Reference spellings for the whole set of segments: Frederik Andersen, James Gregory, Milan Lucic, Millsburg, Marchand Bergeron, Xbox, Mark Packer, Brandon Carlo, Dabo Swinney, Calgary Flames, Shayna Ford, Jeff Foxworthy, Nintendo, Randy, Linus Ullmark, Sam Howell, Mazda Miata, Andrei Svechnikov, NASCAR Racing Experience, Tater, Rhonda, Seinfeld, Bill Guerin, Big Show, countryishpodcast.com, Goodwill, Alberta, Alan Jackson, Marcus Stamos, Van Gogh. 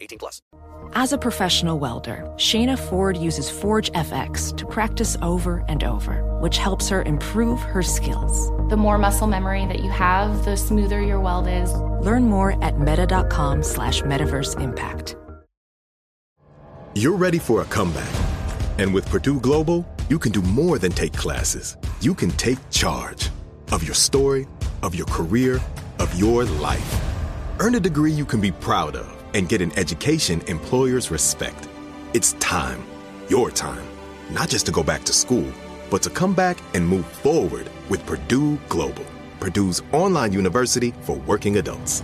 18 plus. As a professional welder, Shayna Ford uses Forge FX to practice over and over, which helps her improve her skills. The more muscle memory that you have, the smoother your weld is. Learn more at meta.com/metaverseimpact. You're ready for a comeback. And with Purdue Global, you can do more than take classes. You can take charge of your story, of your career, of your life. Earn a degree you can be proud of and get an education employers respect. It's time, your time, not just to go back to school, but to come back and move forward with Purdue Global, Purdue's online university for working adults.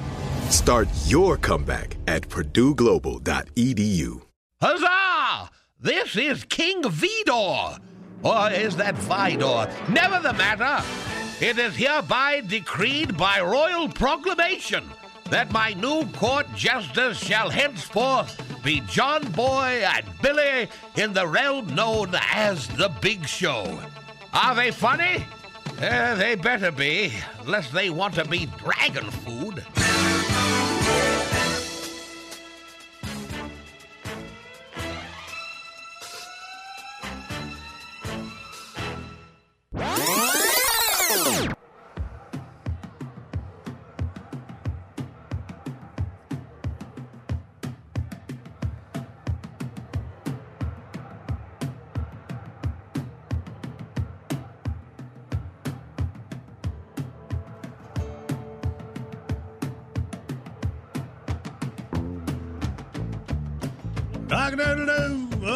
Start your comeback at purdueglobal.edu. Huzzah! This is King Vidor. Or is that Vidor? Never the matter. It is hereby decreed by royal proclamation that my new court jesters shall henceforth be John Boy and Billy in the realm known as the Big Show. Are they funny? They better be, lest they want to be dragon food.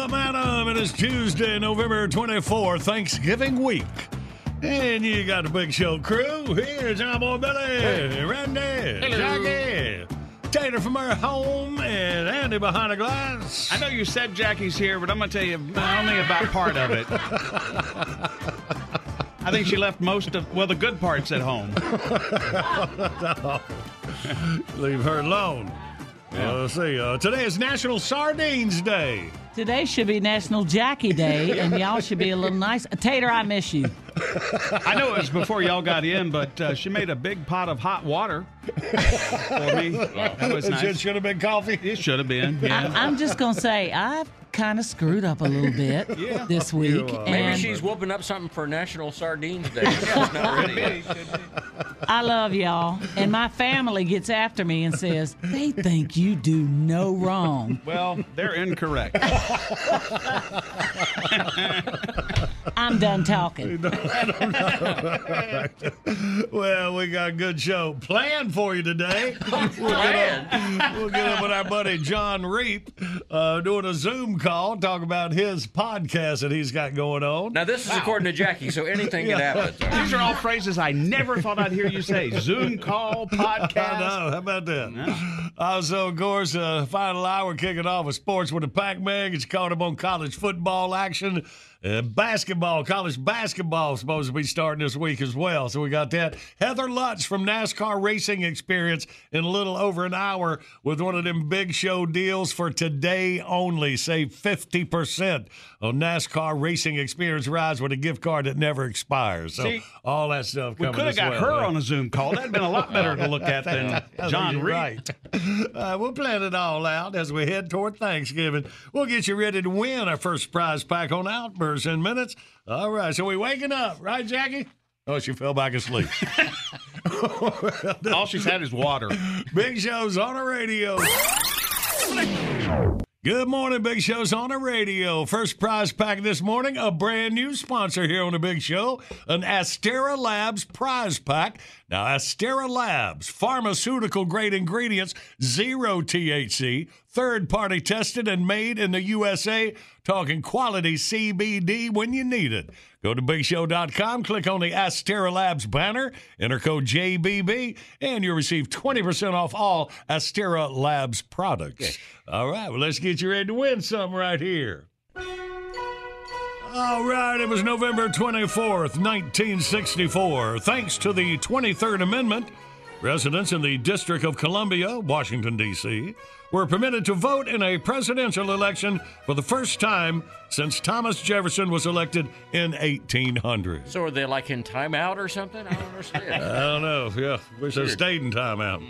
Madam, it is Tuesday, November 24, Thanksgiving week. And you got the Big Show crew. Here's our boy Billy, hey. Randy, hello. Jackie, Tater from our home, and Andy behind the glass. I know you said Jackie's here, but I'm going to tell you only about part of it. I think she left most of, well, the good parts at home. No. Leave her alone. Yeah. Let's see. Today is National Sardines Day. Today should be National Jackie Day, and y'all should be a little nice. Tater, I miss you. I know it was before y'all got in, but she made a big pot of hot water for me. Wow. That was nice. It should have been coffee. It should have been. Yeah. I'm just going to say, I've kind of screwed up a little bit this week. Maybe she's whooping up something for National Sardines Day. It's not ready. I love y'all, and my family gets after me and says, they think you do no wrong. Well, they're incorrect. I'm done talking. Well, we got a good show planned for you today. We'll get up with our buddy John Reep doing a Zoom call, talk about his podcast that he's got going on. Now, this is according to Jackie, so anything can happen. These are all phrases I never thought I'd hear you say. Zoom call, podcast. I know. How about that? Yeah. Also, of course, final hour kicking off with sports with a Pac-Man. It's caught up on college football action. Basketball, college basketball is supposed to be starting this week as well. So we got that. Heather Lutz from NASCAR Racing Experience in a little over an hour with one of them Big Show deals for today only. Save 50% on NASCAR Racing Experience rides with a gift card that never expires. So see, all that stuff coming as well. We could have got her on a Zoom call. That would have been a lot better to look at than John Reed. Right. We'll plan it all out as we head toward Thanksgiving. We'll get you ready to win our first prize pack on Outburst in minutes. All right, so we waking up, right, Jackie? Oh, she fell back asleep. All she's had is water. Big Show's on the radio. Good morning, Big Show's on the radio. First prize pack this morning, a brand new sponsor here on the Big Show, an Astera Labs prize pack. Now, Astera Labs, pharmaceutical-grade ingredients, zero THC, third-party tested and made in the USA. Talking quality CBD when you need it. Go to BigShow.com, click on the Astera Labs banner, enter code JBB, and you'll receive 20% off all Astera Labs products. Okay. All right, well, let's get you ready to win something right here. All right, it was November 24th, 1964. Thanks to the 23rd Amendment, residents in the District of Columbia, Washington, D.C., were permitted to vote in a presidential election for the first time since Thomas Jefferson was elected in 1800. So are they like in timeout or something? I don't understand. I don't know. Yeah, wish they stayed in timeout.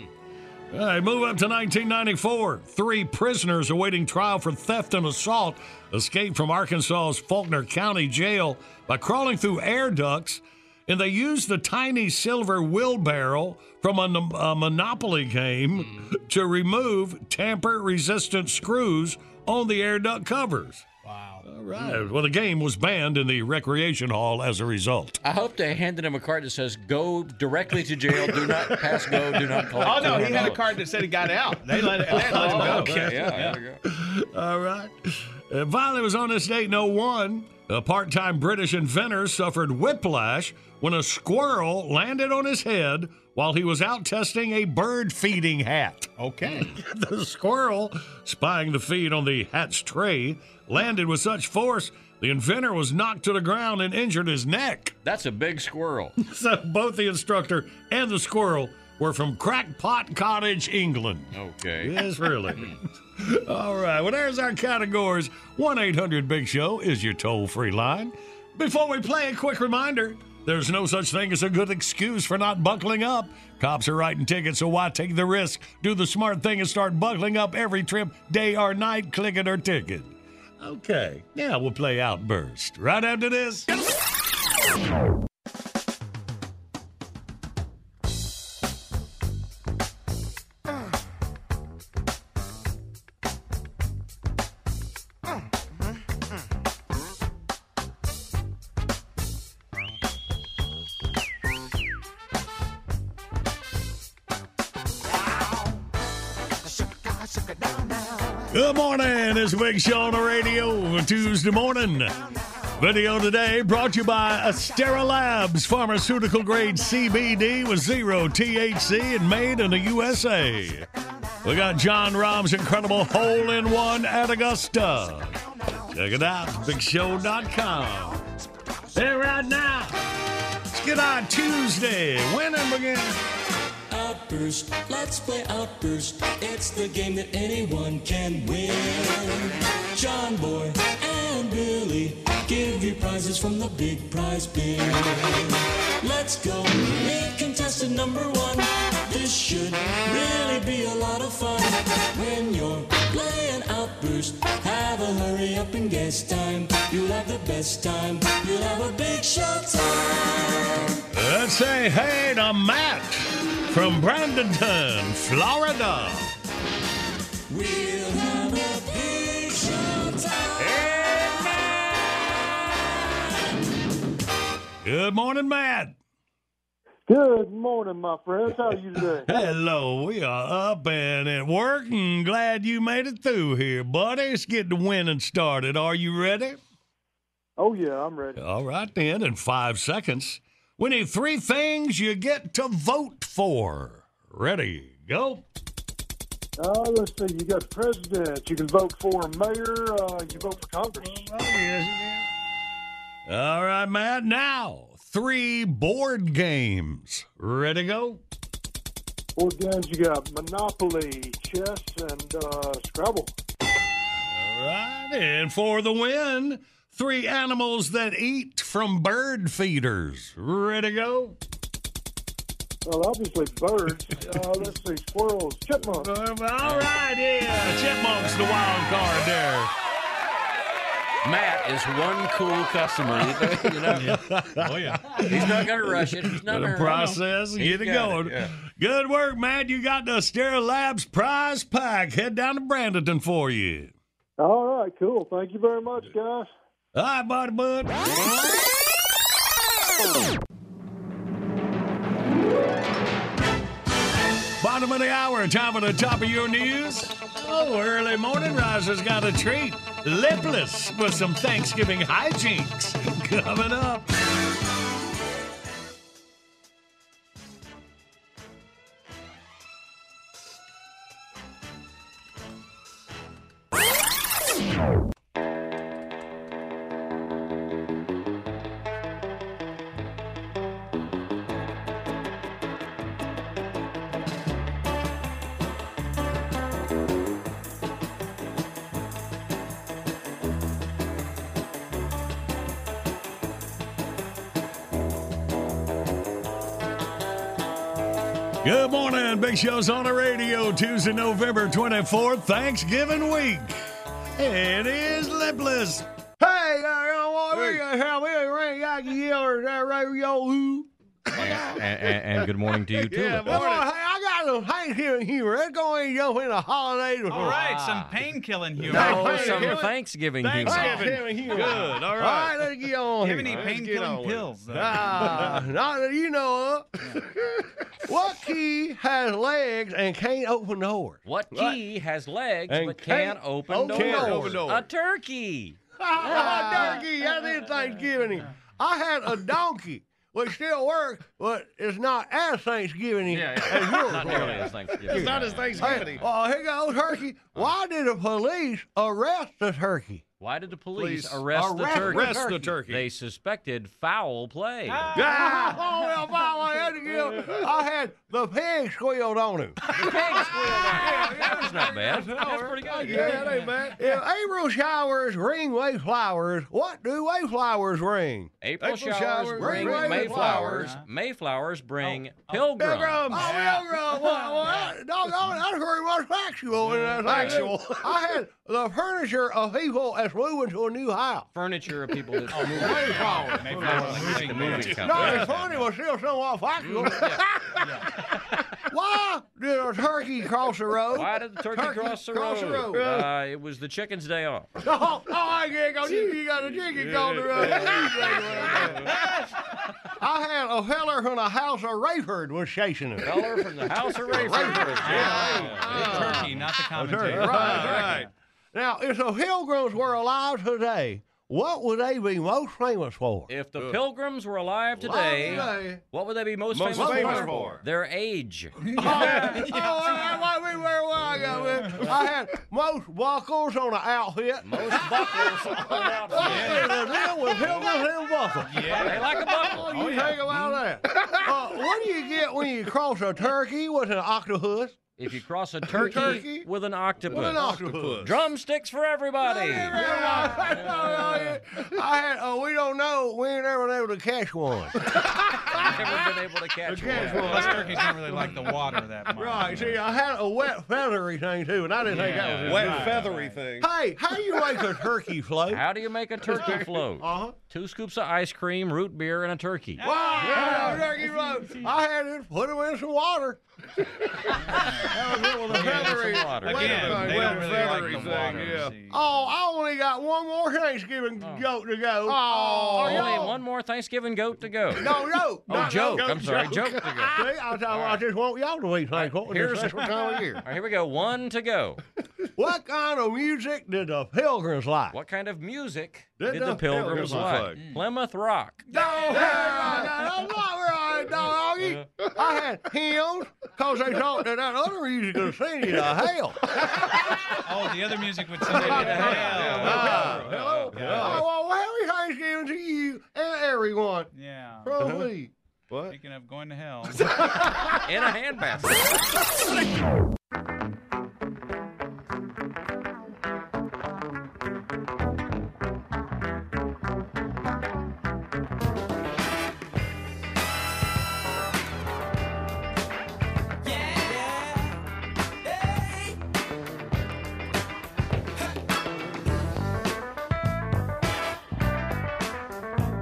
All right, move up to 1994. Three prisoners awaiting trial for theft and assault escaped from Arkansas's Faulkner County Jail by crawling through air ducts, and they used the tiny silver wheelbarrow from a Monopoly game to remove tamper-resistant screws on the air duct covers. Wow. All right. Well, the game was banned in the recreation hall as a result. I hope they handed him a card that says, go directly to jail, do not pass go, do not collect. Oh, no, he had a card that said he got out. They let him go. Okay, yeah, there you go. All right. And finally, it was on this date in 01. A part-time British inventor suffered whiplash when a squirrel landed on his head while he was out testing a bird feeding hat. Okay. The squirrel, spying the feed on the hat's tray, landed with such force, the inventor was knocked to the ground and injured his neck. That's a big squirrel. So both the instructor and the squirrel were from Crackpot Cottage, England. Okay. Yes, really. All right. Well, there's our categories. 1-800-BIG-SHOW is your toll-free line. Before we play, a quick reminder. There's no such thing as a good excuse for not buckling up. Cops are writing tickets, so why take the risk? Do the smart thing and start buckling up every trip, day or night, click it or ticket. Okay, now we'll play Outburst right after this. Good morning, it's Big Show on the radio, Tuesday morning. Video today brought to you by Astera Labs, pharmaceutical-grade CBD with zero THC and made in the USA. We got John Rahm's incredible hole-in-one at Augusta. Check it out, BigShow.com. Hey, right now, let's get on Tuesday. When and begin. Outburst, let's play Outburst. It's the game that anyone can win. John Boy and Billy give you prizes from the big prize bin. Let's go meet contestant number one. This should really be a lot of fun. When you're playing Outburst, have a hurry up and guess time. You'll have the best time. You'll have a big show time. Let's say hey to Matt from Bradenton, Florida. We'll have a big show time. Hey, good morning, Matt. Good morning, my friends. How are you today? Hello. We are up and at work, and glad you made it through here, buddy. Let's get the winning started. Are you ready? Oh, yeah, I'm ready. All right, then. In 5 seconds, we need three things you get to vote for. Ready, go. Let's see. You got president. You can vote for mayor. You can vote for Congress. Oh, yes. All right, Matt. Now, three board games. Ready, go. Board games, you got Monopoly, chess, and Scrabble. All right. And for the win, three animals that eat from bird feeders. Ready to go? Well, obviously birds. Let's see, squirrels, chipmunks. All right, yeah. Chipmunks, the wild card there. Matt is one cool customer. You know? Oh, yeah. He's not going to rush it. He's not going to process and get it going. Yeah. Good work, Matt. You got the Astera Labs prize pack. Head down to Bradenton for you. All right, cool. Thank you very much, guys. All right, buddy, bud. bottom of the hour, time for the top of your news. Oh, early morning riser's got a treat. Lipless with some Thanksgiving hijinks coming up. Good morning. Big Show's on the radio Tuesday, November 24th, Thanksgiving week. It is Lipless. Hey, and good morning to you, too. Yeah, morning. I got some Thanksgiving humor. It's going to go in the holidays. All right, some pain-killing humor. No, some Thanksgiving humor. Thanksgiving humor. Good, all right. All right, let's get on here. Do you have any pain-killing pills? Not that you know of. What key has legs and can't open doors? What key has legs and but can't open doors? A turkey. A turkey. That is Thanksgiving. I had a donkey, which still works, but it's not as Thanksgiving as yours. Not nearly as Thanksgiving. It's not as Thanksgiving. Oh, hey, here goes turkey. Why did the police arrest the turkey? Why did the police arrest the turkey? They suspected foul play. I had the pig squealed on him. The pig squealed on him. That's not bad. That's pretty good. Yeah, that ain't bad. If April showers ring Mayflowers, what do Mayflowers ring? April showers ring Mayflowers. Mayflowers bring pilgrims. Pilgrims. That's very much factual. Factual. I had the furniture of people as flew into a new house. Furniture of people that flew into a new house. No, it's funny, but still somewhat factual. Why did a turkey cross the road? Why did the turkey cross the road? It was the chicken's day off. I can't go. You got a chicken cross the road. I had a feller from the house of Rayford was chasing him. Feller from the house of Rayford. Turkey, not the commentary. Right. Now, if the Pilgrims were alive today, what would they be most famous for? If the Pilgrims were alive today, what would they be most famous for? Their age. I had most buckles on the outfit. Most buckles on the outfit. The deal with Pilgrims and buckles. Yeah, they like a buckle. Think about that. What do you get when you cross a turkey with an octopus? If you cross a turkey with an octopus. Drumsticks for everybody. We don't know. We ain't ever been able to catch one. Plus, turkeys don't really like the water that much. Right. See, I had a wet, feathery thing, too, and I didn't think that was a wet, feathery thing. Hey, how do you make a turkey float? How do you make a turkey float? Uh-huh. 2 scoops of ice cream, root beer, and a turkey. Wow! Yeah. Turkey float. I had to put them in some water. Oh, I only got one more Thanksgiving goat to go. Only one more Thanksgiving goat to go. Joke to go. See, I just want y'all to be thankful. Here's what time of year. All right, here we go. One to go. What kind of music did the Pilgrims like? What kind of music did the Pilgrims like? Plymouth Rock. I had hymns because they thought that other music would send you to hell. The other music would send you to hell. Hello. Well, happy Thanksgiving to you and everyone. Yeah. Probably. What? Speaking of going to hell. In a handbasket.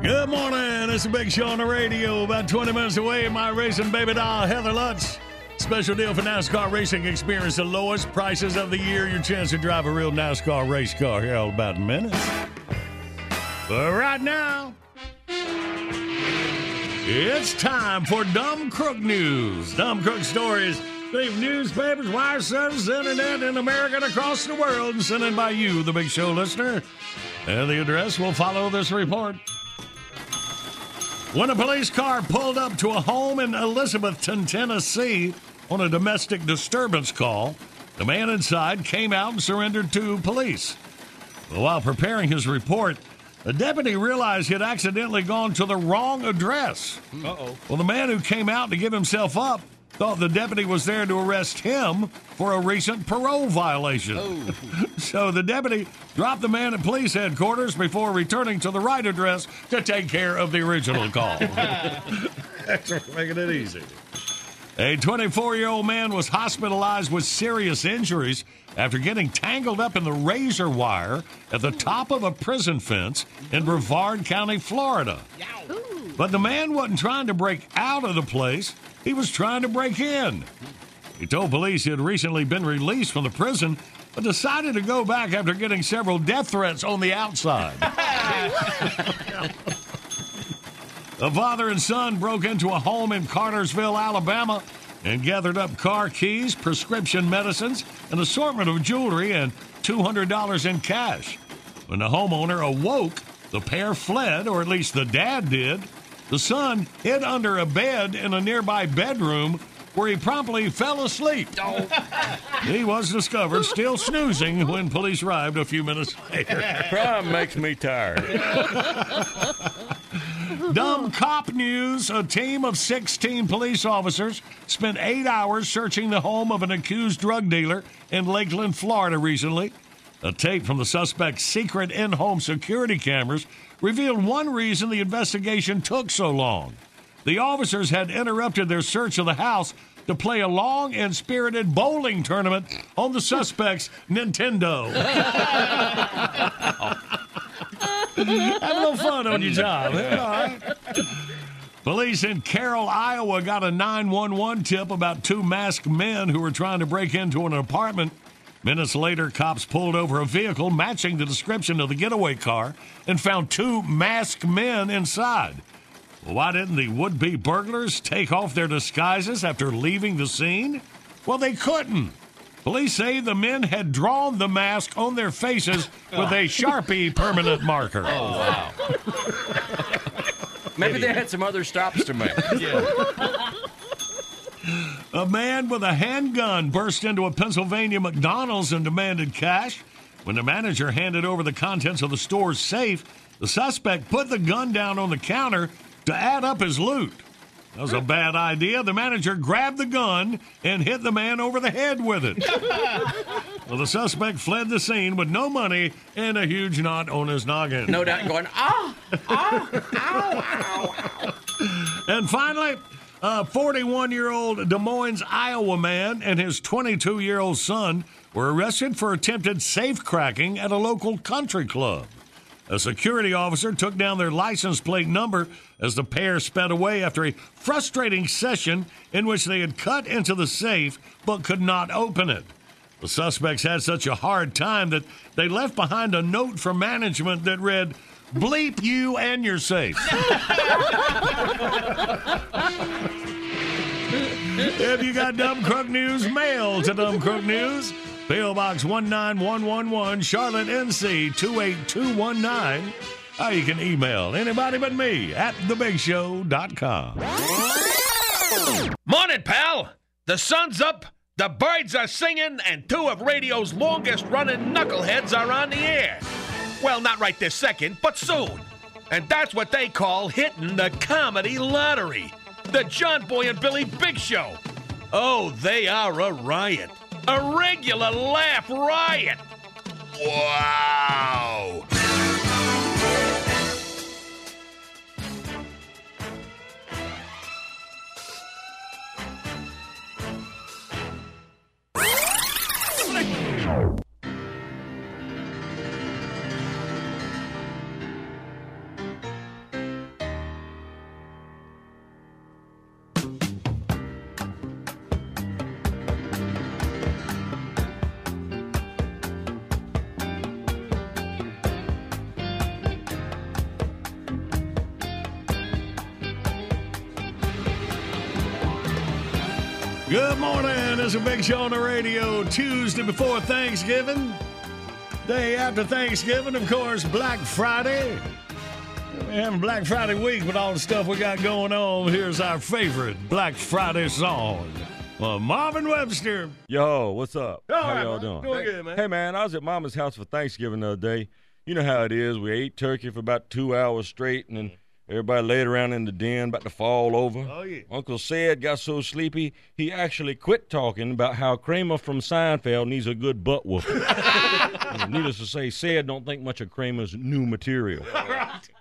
Good morning. It's a Big Show on the radio. About 20 minutes away, my racing baby doll, Heather Lutz. Special deal for NASCAR Racing Experience. The lowest prices of the year. Your chance to drive a real NASCAR race car here all about a minute. But right now, it's time for Dumb Crook News. Dumb Crook Stories They've newspapers, wire service, internet in America and across the world, sent in by you, the Big Show listener. And the address will follow this report. When a police car pulled up to a home in Elizabethton, Tennessee, on a domestic disturbance call, the man inside came out and surrendered to police. While preparing his report, the deputy realized he had accidentally gone to the wrong address. Uh-oh. Well, the man who came out to give himself up thought the deputy was there to arrest him for a recent parole violation. Oh. So the deputy dropped the man at police headquarters before returning to the right address to take care of the original call. That's making it easy. A 24-year-old man was hospitalized with serious injuries after getting tangled up in the razor wire at the top of a prison fence in Brevard County, Florida. But the man wasn't trying to break out of the place. He was trying to break in. He told police he had recently been released from the prison, but decided to go back after getting several death threats on the outside. A father and son broke into a home in Cartersville, Alabama, and gathered up car keys, prescription medicines, an assortment of jewelry, and $200 in cash. When the homeowner awoke, the pair fled, or at least the dad did. The son hid under a bed in a nearby bedroom, where he promptly fell asleep. Oh. He was discovered still snoozing when police arrived a few minutes later. Crime makes me tired. Dumb cop news. A team of 16 police officers spent 8 hours searching the home of an accused drug dealer in Lakeland, Florida recently. A tape from the suspect's secret in-home security cameras revealed one reason the investigation took so long. The officers had interrupted their search of the house to play a long and spirited bowling tournament on the suspect's Nintendo. Have a little fun on your job. Yeah. All right. Police in Carroll, Iowa got a 911 tip about two masked men who were trying to break into an apartment. Minutes later, cops pulled over a vehicle matching the description of the getaway car and found two masked men inside. Why didn't the would-be burglars take off their disguises after leaving the scene? Well, they couldn't. Police say the men had drawn the mask on their faces with a Sharpie permanent marker. Oh, wow. Maybe they had some other stops to make. Yeah. A man with a handgun burst into a Pennsylvania McDonald's and demanded cash. When the manager handed over the contents of the store's safe, the suspect put the gun down on the counter to add up his loot. That was a bad idea. The manager grabbed the gun and hit the man over the head with it. Well, the suspect fled the scene with no money and a huge knot on his noggin. No doubt going, ah, ah, ow, ow, ow. And finally, a 41-year-old Des Moines, Iowa man and his 22-year-old son were arrested for attempted safecracking at a local country club. A security officer took down their license plate number as the pair sped away after a frustrating session in which they had cut into the safe but could not open it. The suspects had such a hard time that they left behind a note for management that read, "Bleep you and your safe." If you got Dumb Crook News, mail to Dumb Crook News. P.O. Box 19111, Charlotte, NC 28219. Or you can email anybody but me at thebigshow.com. Morning, pal. The sun's up, the birds are singing, and two of radio's longest-running knuckleheads are on the air. Well, not right this second, but soon. And that's what they call hitting the comedy lottery. The John Boy and Billy Big Show. Oh, they are a riot. A regular laugh riot. Wow. Good morning. This is a Big Show on the radio. Tuesday before Thanksgiving. Day after Thanksgiving, of course, Black Friday. We're having Black Friday week with all the stuff we got going on. Here's our favorite Black Friday song. Well, Marvin Webster. Yo, what's up? How y'all doing? Doing good, man. Hey, man, I was at Mama's house for Thanksgiving the other day. You know how it is. We ate turkey for about 2 hours straight, and then everybody laid around in the den about to fall over. Oh, yeah. Uncle Sid got so sleepy, he actually quit talking about how Kramer from Seinfeld needs a good butt whooping. Needless to say, Sid don't think much of Kramer's new material.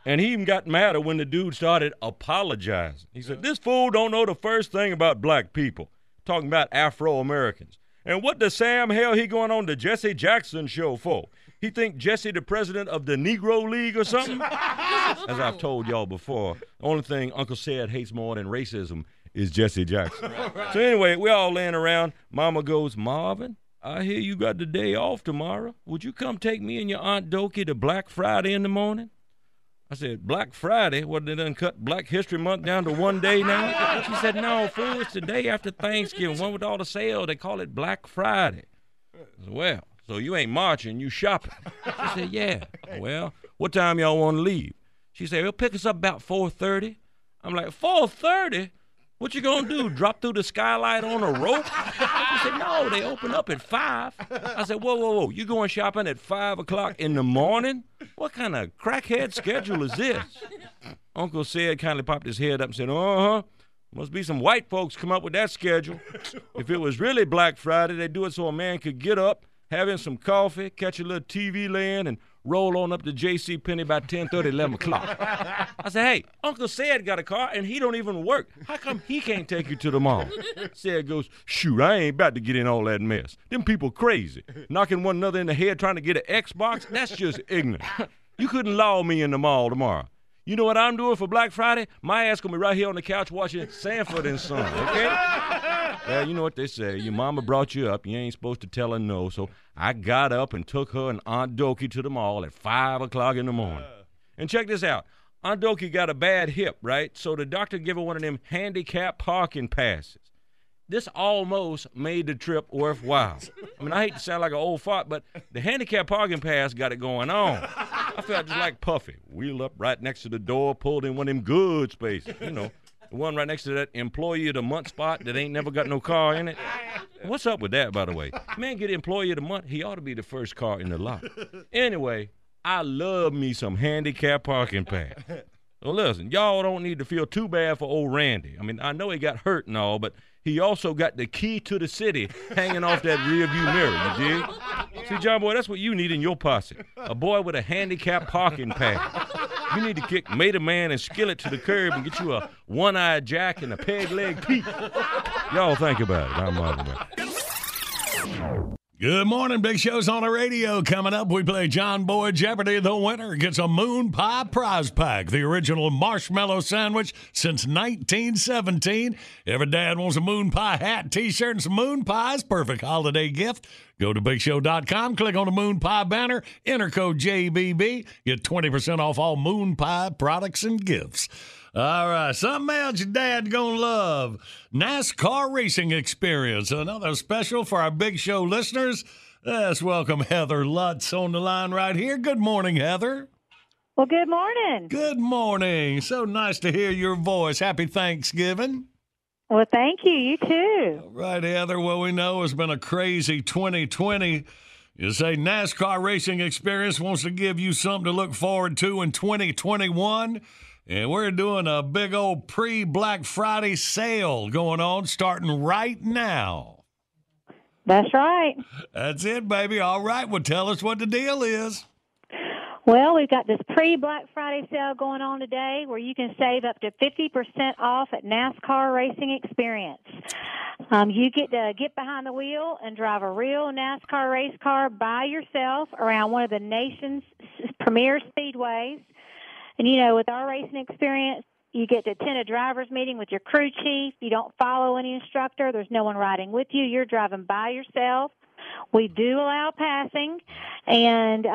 And he even got madder when the dude started apologizing. He said, this fool don't know the first thing about black people. Talking about Afro-Americans. And what the Sam hell he going on the Jesse Jackson show for? He think Jesse the president of the Negro League or something? As I've told y'all before, the only thing Uncle Sid hates more than racism is Jesse Jackson. Right. So anyway, we all laying around. Mama goes, Marvin, I hear you got the day off tomorrow. Would you come take me and your Aunt Doki to Black Friday in the morning? I said, Black Friday? What, they done cut Black History Month down to one day now? She said, no, fool, it's the day after Thanksgiving, one with all the sales. They call it Black Friday. I said, well, so you ain't marching, you shopping. She said, yeah. Well, what time y'all want to leave? She said, we'll pick us up about 4:30. I'm like, 4:30? What you going to do, drop through the skylight on a rope? She said, no, they open up at 5. I said, whoa, you going shopping at 5 o'clock in the morning? What kind of crackhead schedule is this? Uncle Sid kindly popped his head up and said, must be some white folks come up with that schedule. If it was really Black Friday, they'd do it so a man could get up, have him some coffee, catch a little TV land, and roll on up to JCPenney by 10:30, 11 o'clock. I said, hey, Uncle Sid got a car, and he don't even work. How come he can't take you to the mall? Sid goes, shoot, I ain't about to get in all that mess. Them people crazy. Knocking one another in the head trying to get an Xbox? That's just ignorant. You couldn't law me in the mall tomorrow. You know what I'm doing for Black Friday? My ass gonna be right here on the couch watching Sanford & Son, okay? Well, you know what they say. Your mama brought you up. You ain't supposed to tell her no. So I got up and took her and Aunt Doki to the mall at 5 o'clock in the morning. And check this out. Aunt Doki got a bad hip, right? So the doctor gave her one of them handicap parking passes. This almost made the trip worthwhile. I mean, I hate to sound like an old fart, but the handicap parking pass got it going on. I felt just like Puffy. Wheeled up right next to the door, pulled in one of them good spaces, you know. The one right next to that employee of the month spot that ain't never got no car in it. What's up with that, by the way? Man, get employee of the month, he ought to be the first car in the lot. Anyway, I love me some handicap parking pass. So listen, y'all don't need to feel too bad for old Randy. I mean, I know he got hurt and all, but he also got the key to the city hanging off that rearview mirror, you dig? See, John Boy, that's what you need in your posse. A boy with a handicap parking pass. You need to kick Mater Man and Skillet to the curb and get you a one-eyed Jack and a peg-leg Pete. Y'all think about it. I'm Marvin. Good morning. Big Show's on the radio. Coming up, we play John Boy Jeopardy. The winner gets a Moon Pie prize pack, the original marshmallow sandwich since 1917. Every dad wants a Moon Pie hat, T-shirt, and some Moon Pies. Perfect holiday gift. Go to BigShow.com, click on the Moon Pie banner, enter code JBB, get 20% off all Moon Pie products and gifts. All right, something else your dad's gonna love. NASCAR Racing Experience, another special for our Big Show listeners. Let's welcome Heather Lutz on the line right here. Good morning, Heather. Well, good morning. Good morning. So nice to hear your voice. Happy Thanksgiving. Well, thank you. You too. All right, Heather. Well, we know it's been a crazy 2020. You say NASCAR Racing Experience wants to give you something to look forward to in 2021. And we're doing a big old pre-Black Friday sale going on starting right now. That's right. That's it, baby. All right. Well, tell us what the deal is. Well, we've got this pre-Black Friday sale going on today where you can save up to 50% off at NASCAR Racing Experience. You get to get behind the wheel and drive a real NASCAR race car by yourself around one of the nation's premier speedways. And, you know, with our racing experience, you get to attend a driver's meeting with your crew chief. You don't follow any instructor. There's no one riding with you. You're driving by yourself. We do allow passing, and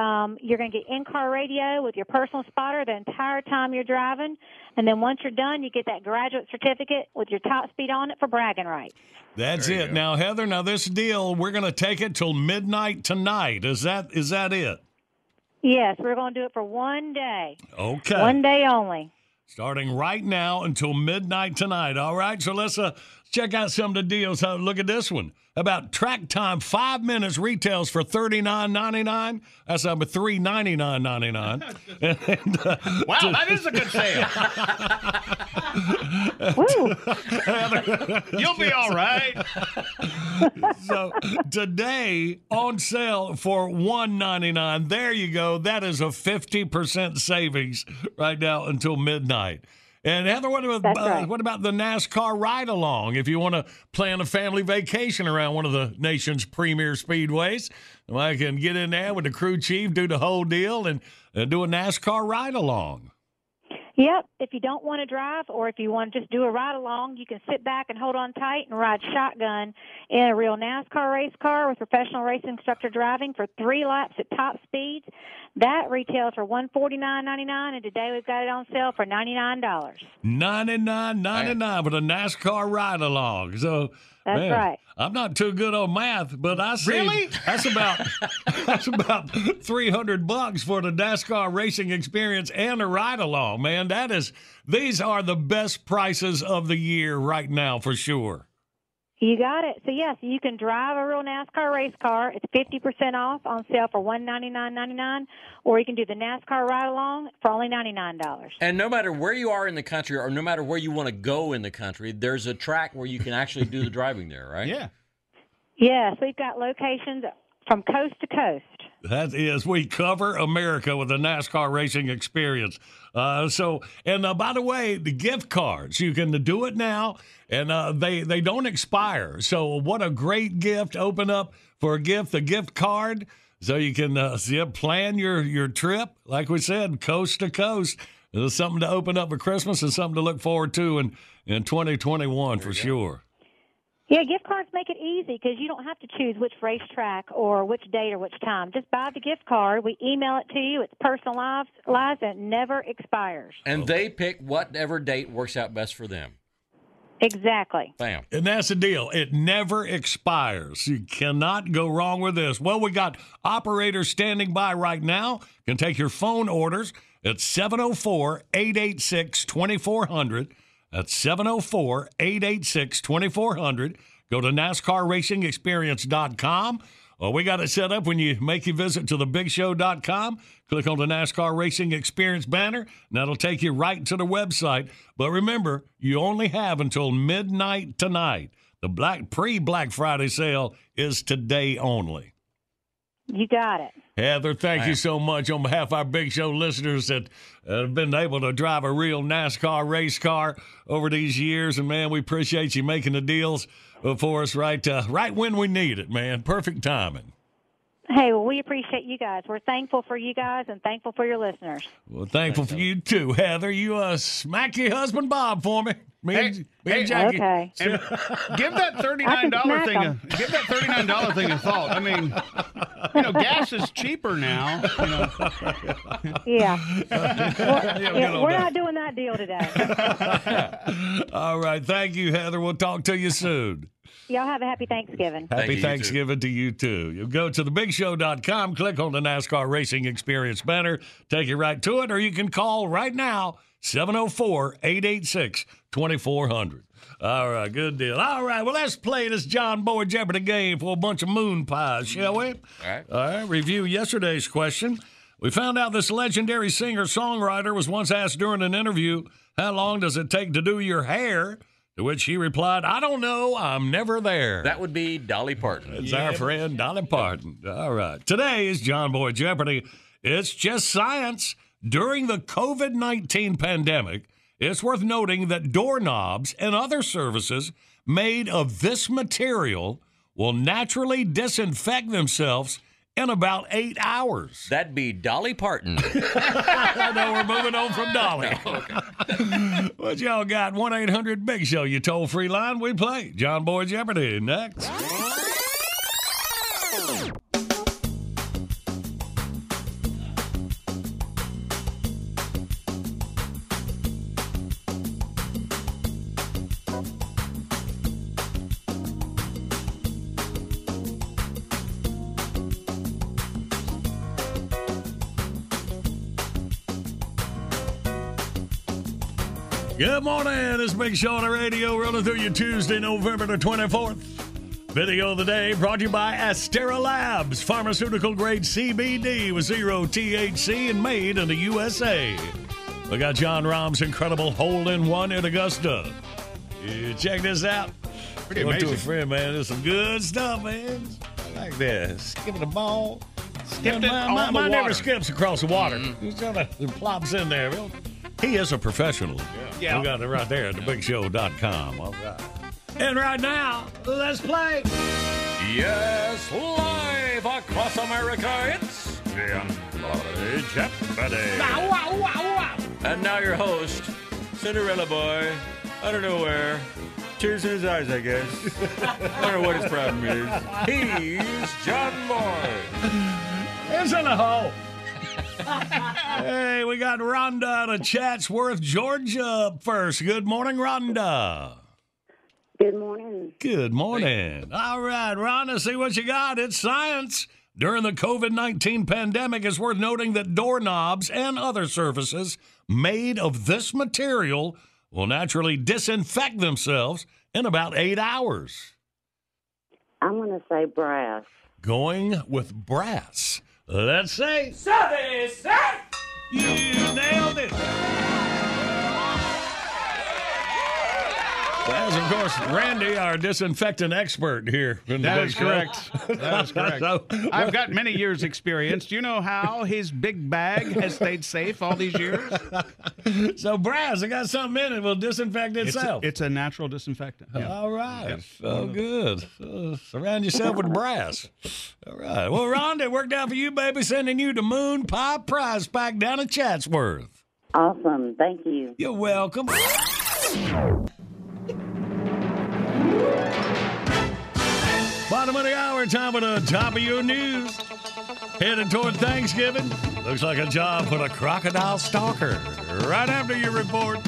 you're going to get in-car radio with your personal spotter the entire time you're driving. And then once you're done, you get that graduate certificate with your top speed on it for bragging rights. That's it. Go. Now, Heather, now this deal, we're going to take it till midnight tonight. Is that it? Yes, we're going to do it for one day. Okay. One day only. Starting right now until midnight tonight. All right, so let's check out some of the deals. Look at this one. About track time, 5 minutes retails for $39.99. That's number $399.99. Wow, that is a good sale. You'll be all right. So today on sale for $199. There you go. That is a 50% savings right now until midnight. And Heather, what about the NASCAR ride-along? If you want to plan a family vacation around one of the nation's premier speedways, I can get in there with the crew chief, do the whole deal, and do a NASCAR ride-along. Yep. If you don't want to drive or if you want to just do a ride-along, you can sit back and hold on tight and ride shotgun in a real NASCAR race car with professional race instructor driving for 3 laps at top speeds. That retails for $149.99, and today we've got it on sale for $99. $99.99 with a NASCAR ride-along. So, that's man, right. I'm not too good on math, but I see really? that's about $300 for the NASCAR Racing Experience and a ride-along, man. These are the best prices of the year right now for sure. You got it. So, yes, you can drive a real NASCAR race car. It's 50% off on sale for $199.99, or you can do the NASCAR ride-along for only $99. And no matter where you are in the country or no matter where you want to go in the country, there's a track where you can actually do the driving there, right? Yeah. Yes, we've got locations from coast to coast. That is, we cover America with the NASCAR Racing Experience. By the way, the gift cards, you can do it now, and they don't expire. So what a great gift. Open up for a gift card, so you can plan your trip, like we said, coast to coast. There's something to open up for Christmas and something to look forward to in 2021 for sure. Yeah, gift cards make it easy because you don't have to choose which racetrack or which date or which time. Just buy the gift card. We email it to you. It's personalized and it never expires. And they pick whatever date works out best for them. Exactly. Bam. And that's the deal. It never expires. You cannot go wrong with this. Well, we got operators standing by right now. You can take your phone orders at 704-886-2400. That's 704-886-2400. Go to NASCARRacingExperience.com. Well, we got it set up when you make your visit to thebigshow.com. Click on the NASCAR Racing Experience banner, and that'll take you right to the website. But remember, you only have until midnight tonight. The pre-Black Friday sale is today only. You got it. Heather, thank you so much on behalf of our Big Show listeners that have been able to drive a real NASCAR race car over these years. And, man, we appreciate you making the deals for us right when we need it, man. Perfect timing. Hey, well, we appreciate you guys. We're thankful for you guys and thankful for your listeners. Well, thankful for you, too, Heather. You smack your husband Bob for me. Me and Jackie. Okay. And give that $39 thing. Give that $39 thing a thought. I mean, gas is cheaper now. Yeah. We're not doing that deal today. All right. Thank you, Heather. We'll talk to you soon. Y'all have a happy Thanksgiving. Happy Thanksgiving to you, too. You go to thebigshow.com, click on the NASCAR Racing Experience banner, take you right to it, or you can call right now. 704-886-2400. All right, good deal. All right, well, let's play this John Boy Jeopardy game for a bunch of moon pies, shall we? All right, review yesterday's question. We found out this legendary singer-songwriter was once asked during an interview, how long does it take to do your hair? To which he replied, I don't know, I'm never there. That would be Dolly Parton. It's our friend Dolly Parton. All right, today is John Boy Jeopardy. It's just science. During the COVID-19 pandemic, it's worth noting that doorknobs and other surfaces made of this material will naturally disinfect themselves in about 8 hours. That'd be Dolly Parton. No, we're moving on from Dolly. Okay. What y'all got? 1-800-BIG-SHOW, your toll-free line. We play John Boy Jeopardy next. Good morning, this is Big Show on the radio, running through you Tuesday, November the 24th. Video of the day brought to you by Astera Labs, pharmaceutical-grade CBD with zero THC and made in the USA. We got John Rahm's incredible hole-in-one in Augusta. Yeah, check this out. Pretty amazing. To a friend, man. There's some good stuff, man. I like that. Skipping the ball. Skipped it on the water. Mine never skips across the water. He's gonna, it plops in there, real. He is a professional. Yeah. We got it right there at thebigshow.com. All right. And right now, let's play. Yes, live across America, it's Jamboree Jeopardy. Wow, wow, wow, wow. And now your host, Cinderella Boy, out of nowhere, tears in his eyes, I guess. I don't know what his problem is. He's John Boy. It's in a hole. Hey, we got Rhonda out of Chatsworth, Georgia up first. Good morning, Rhonda. Good morning. Good morning. All right, Rhonda, see what you got. It's science. During the COVID-19 pandemic, it's worth noting that doorknobs and other surfaces made of this material will naturally disinfect themselves in about 8 hours. I'm going to say brass. Going with brass. Let's see. Seven, seven. You nailed it. That is, of course, Randy, our disinfectant expert here. That is correct. That is correct. So, I've got many years' experience. Do you know how his big bag has stayed safe all these years? So, brass, it got something in it. It will disinfect itself. It's a natural disinfectant. Yeah. All right. Yep. So good. Surround yourself with brass. All right. Well, Rhonda, it worked out for you, baby, sending you the Moon Pie prize pack down at Chatsworth. Awesome. Thank you. You're welcome. Bottom of the hour, time for the top of your news. Headed toward Thanksgiving. Looks like a job for the Crocodile Stalker. Right after your report.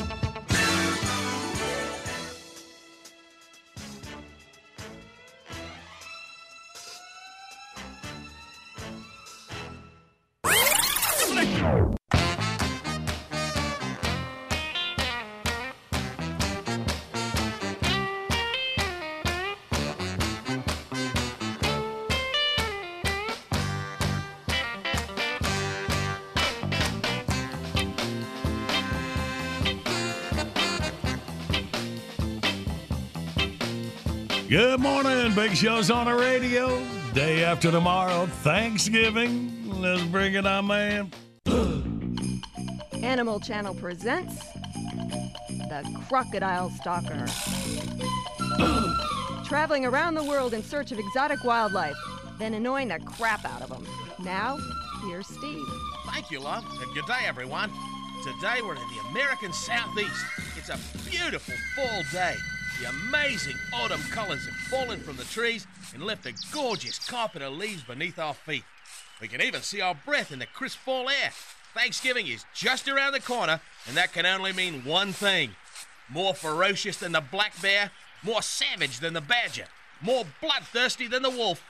Good morning, Big Show's on the radio. Day after tomorrow, Thanksgiving. Let's bring it on, man. Animal Channel presents The Crocodile Stalker. Traveling around the world in search of exotic wildlife, then annoying the crap out of them. Now, here's Steve. Thank you, love, and good day, everyone. Today we're in the American Southeast. It's a beautiful fall day. The amazing autumn colors have fallen from the trees and left a gorgeous carpet of leaves beneath our feet. We can even see our breath in the crisp fall air. Thanksgiving is just around the corner, and that can only mean one thing. More ferocious than the black bear, more savage than the badger, more bloodthirsty than the wolf.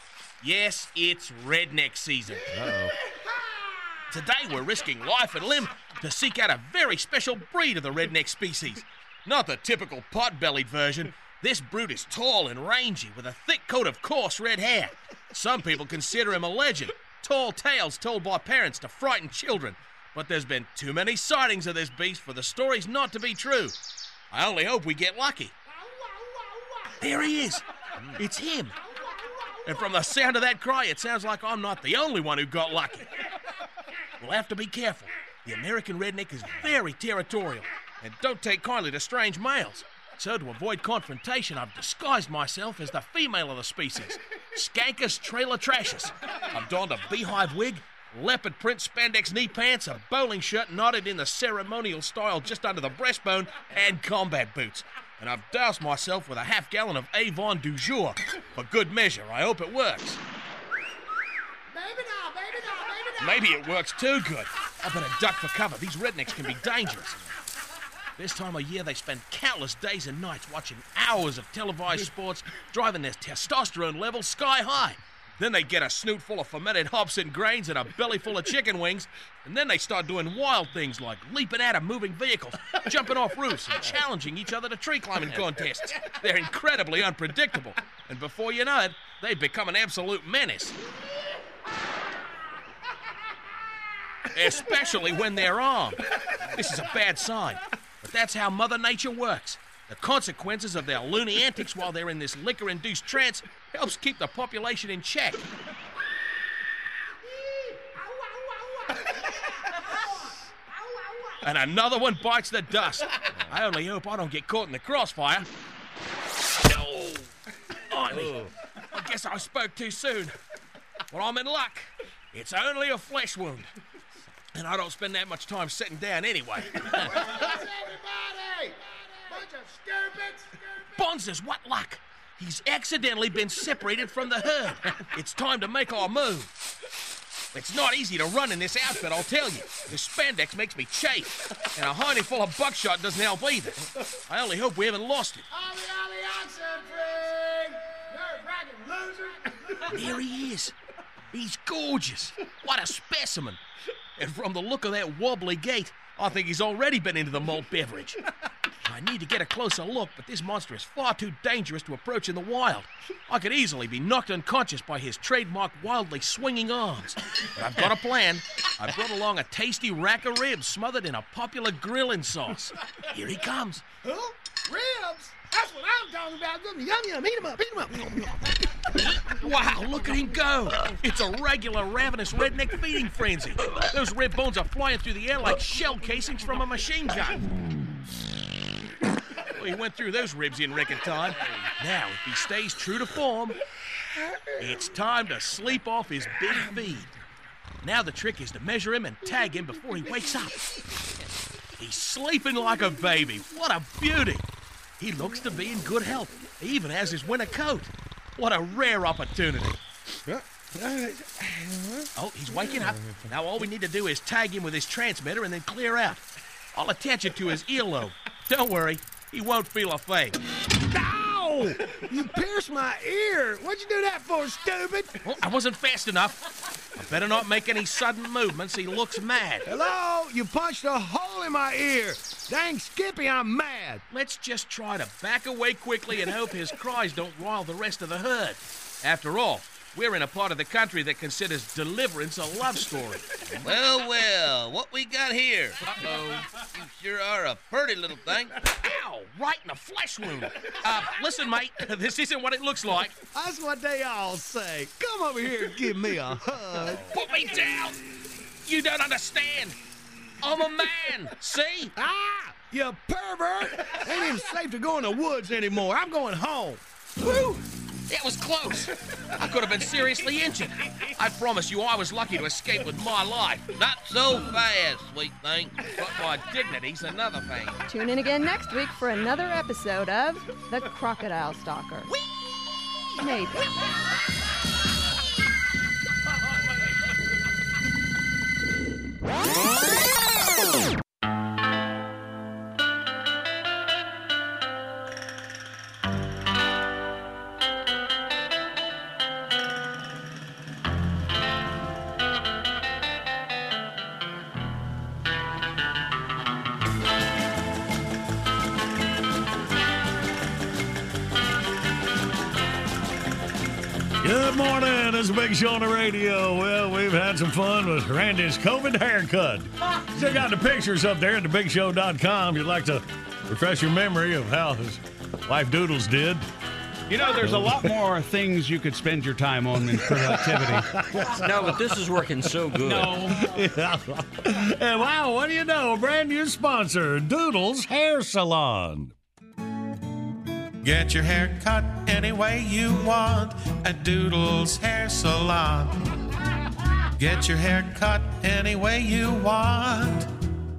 Yes, it's redneck season. Uh-oh. Today we're risking life and limb to seek out a very special breed of the redneck species. Not the typical pot-bellied version. This brute is tall and rangy with a thick coat of coarse red hair. Some people consider him a legend. Tall tales told by parents to frighten children. But there's been too many sightings of this beast for the stories not to be true. I only hope we get lucky. There he is. It's him. And from the sound of that cry, it sounds like I'm not the only one who got lucky. We'll have to be careful. The American redneck is very territorial and don't take kindly to strange males. So to avoid confrontation, I've disguised myself as the female of the species, Skankus trailatrachus. I've donned a beehive wig, leopard print spandex knee pants, a bowling shirt knotted in the ceremonial style just under the breastbone, and combat boots. And I've doused myself with a half gallon of Avon du jour. For good measure, I hope it works. Maybe it works too good. I better duck for cover. These rednecks can be dangerous. This time of year, they spend countless days and nights watching hours of televised sports, driving their testosterone levels sky high. Then they get a snoot full of fermented hops and grains and a belly full of chicken wings, and then they start doing wild things like leaping out of moving vehicles, jumping off roofs, and challenging each other to tree climbing contests. They're incredibly unpredictable, and before you know it, they become an absolute menace. Especially when they're armed. This is a bad sign. But that's how Mother Nature works. The consequences of their loony antics while they're in this liquor-induced trance helps keep the population in check. And another one bites the dust. I only hope I don't get caught in the crossfire. Oh, oh. I guess I spoke too soon. Well, I'm in luck. It's only a flesh wound. And I don't spend that much time sitting down anyway. Bonzes, what luck! He's accidentally been separated from the herd. It's time to make our move. It's not easy to run in this outfit, I'll tell you. The spandex makes me chafe. And a hiney full of buckshot doesn't help either. I only hope we haven't lost it. Ollie, ollie, oxen free! Nerve-wracking loser! There he is. He's gorgeous. What a specimen. And from the look of that wobbly gait, I think he's already been into the malt beverage. I need to get a closer look, but this monster is far too dangerous to approach in the wild. I could easily be knocked unconscious by his trademark wildly swinging arms. But I've got a plan. I brought along a tasty rack of ribs smothered in a popular grilling sauce. Here he comes. Who? Ribs? That's what I'm talking about. Yum, yum, eat him up, eat him up. Wow, look at him go. It's a regular ravenous redneck feeding frenzy. Those rib bones are flying through the air like shell casings from a machine gun. Well, he went through those ribs in record time. Now, if he stays true to form, it's time to sleep off his big feed. Now the trick is to measure him and tag him before he wakes up. He's sleeping like a baby. What a beauty. He looks to be in good health. He even has his winter coat. What a rare opportunity. Oh, he's waking up. Now all we need to do is tag him with his transmitter and then clear out. I'll attach it to his earlobe. Don't worry, he won't feel a thing. Ow! You pierced my ear. What'd you do that for, stupid? Well, I wasn't fast enough. I better not make any sudden movements. He looks mad. Hello? You punched a hole in my ear. Dang, Skippy, I'm mad. Let's just try to back away quickly and hope his cries don't rile the rest of the herd. After all, we're in a part of the country that considers deliverance a love story. Well, well, what we got here? Uh-oh. You sure are a pretty little thing. Ow, right in a flesh wound. Listen, mate, this isn't what it looks like. That's what they all say. Come over here and give me a hug. Put me down. You don't understand. I'm a man, see? Ah, you pervert! Ain't even safe to go in the woods anymore. I'm going home. Whew! That was close. I could have been seriously injured. I promise you I was lucky to escape with my life. Not so fast, sweet thing. But my dignity's another thing. Tune in again next week for another episode of The Crocodile Stalker. Whee! Maybe. Whee! Big Show on the radio. Well, we've had some fun with Randy's COVID haircut. Still got the pictures up there at thebigshow.com. If you'd like to refresh your memory of how his wife Doodles did. You know, there's a lot more things you could spend your time on than productivity. No, but this is working so good. No. Yeah. And wow, what do you know? Brand new sponsor, Doodles Hair Salon. Get your hair cut any way you want at Doodles Hair Salon. Get your hair cut any way you want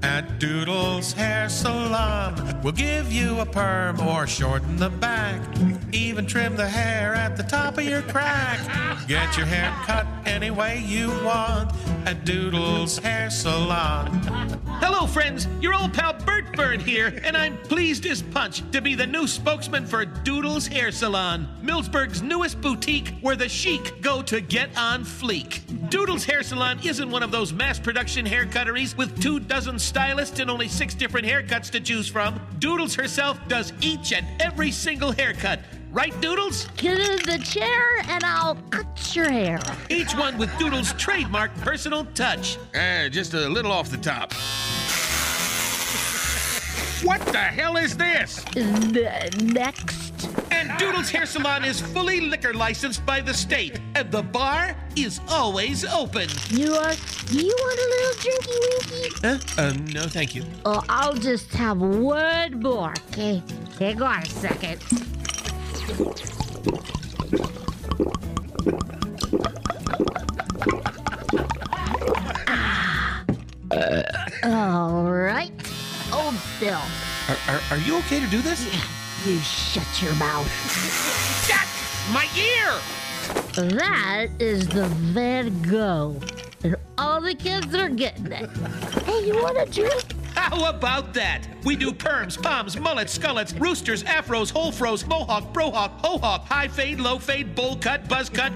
At Doodles Hair Salon, we'll give you a perm or shorten the back. Even trim the hair at the top of your crack. Get your hair cut any way you want at Doodles Hair Salon. Hello, friends. Your old pal Bert Burn here, and I'm pleased as punch to be the new spokesman for Doodles Hair Salon, Millsburg's newest boutique where the chic go to get on fleek. Doodles Hair Salon isn't one of those mass-production haircutteries with 24 stylists and only 6 different haircuts to choose from. Doodles herself does each and every single haircut. Right, Doodles? Get in the chair and I'll cut your hair. Each one with Doodles' trademark personal touch. Just a little off the top. What the hell is this? Next. And Doodles Hair Salon is fully liquor licensed by the state. And the bar is always open. Do you want a little drinky-winky? No, thank you. Oh, I'll just have one more, okay? Hang on a second. All right, old Bill. Are you okay to do this? Yeah, you shut your mouth. Shut my ear! That is the Van Gogh, and all the kids are getting it. Hey, you want a drink? How about that? We do perms, palms, mullets, skullets, roosters, afros, whole froze, mohawk, brohawk, ho-hawk, high fade, low fade, bowl cut, buzz cut,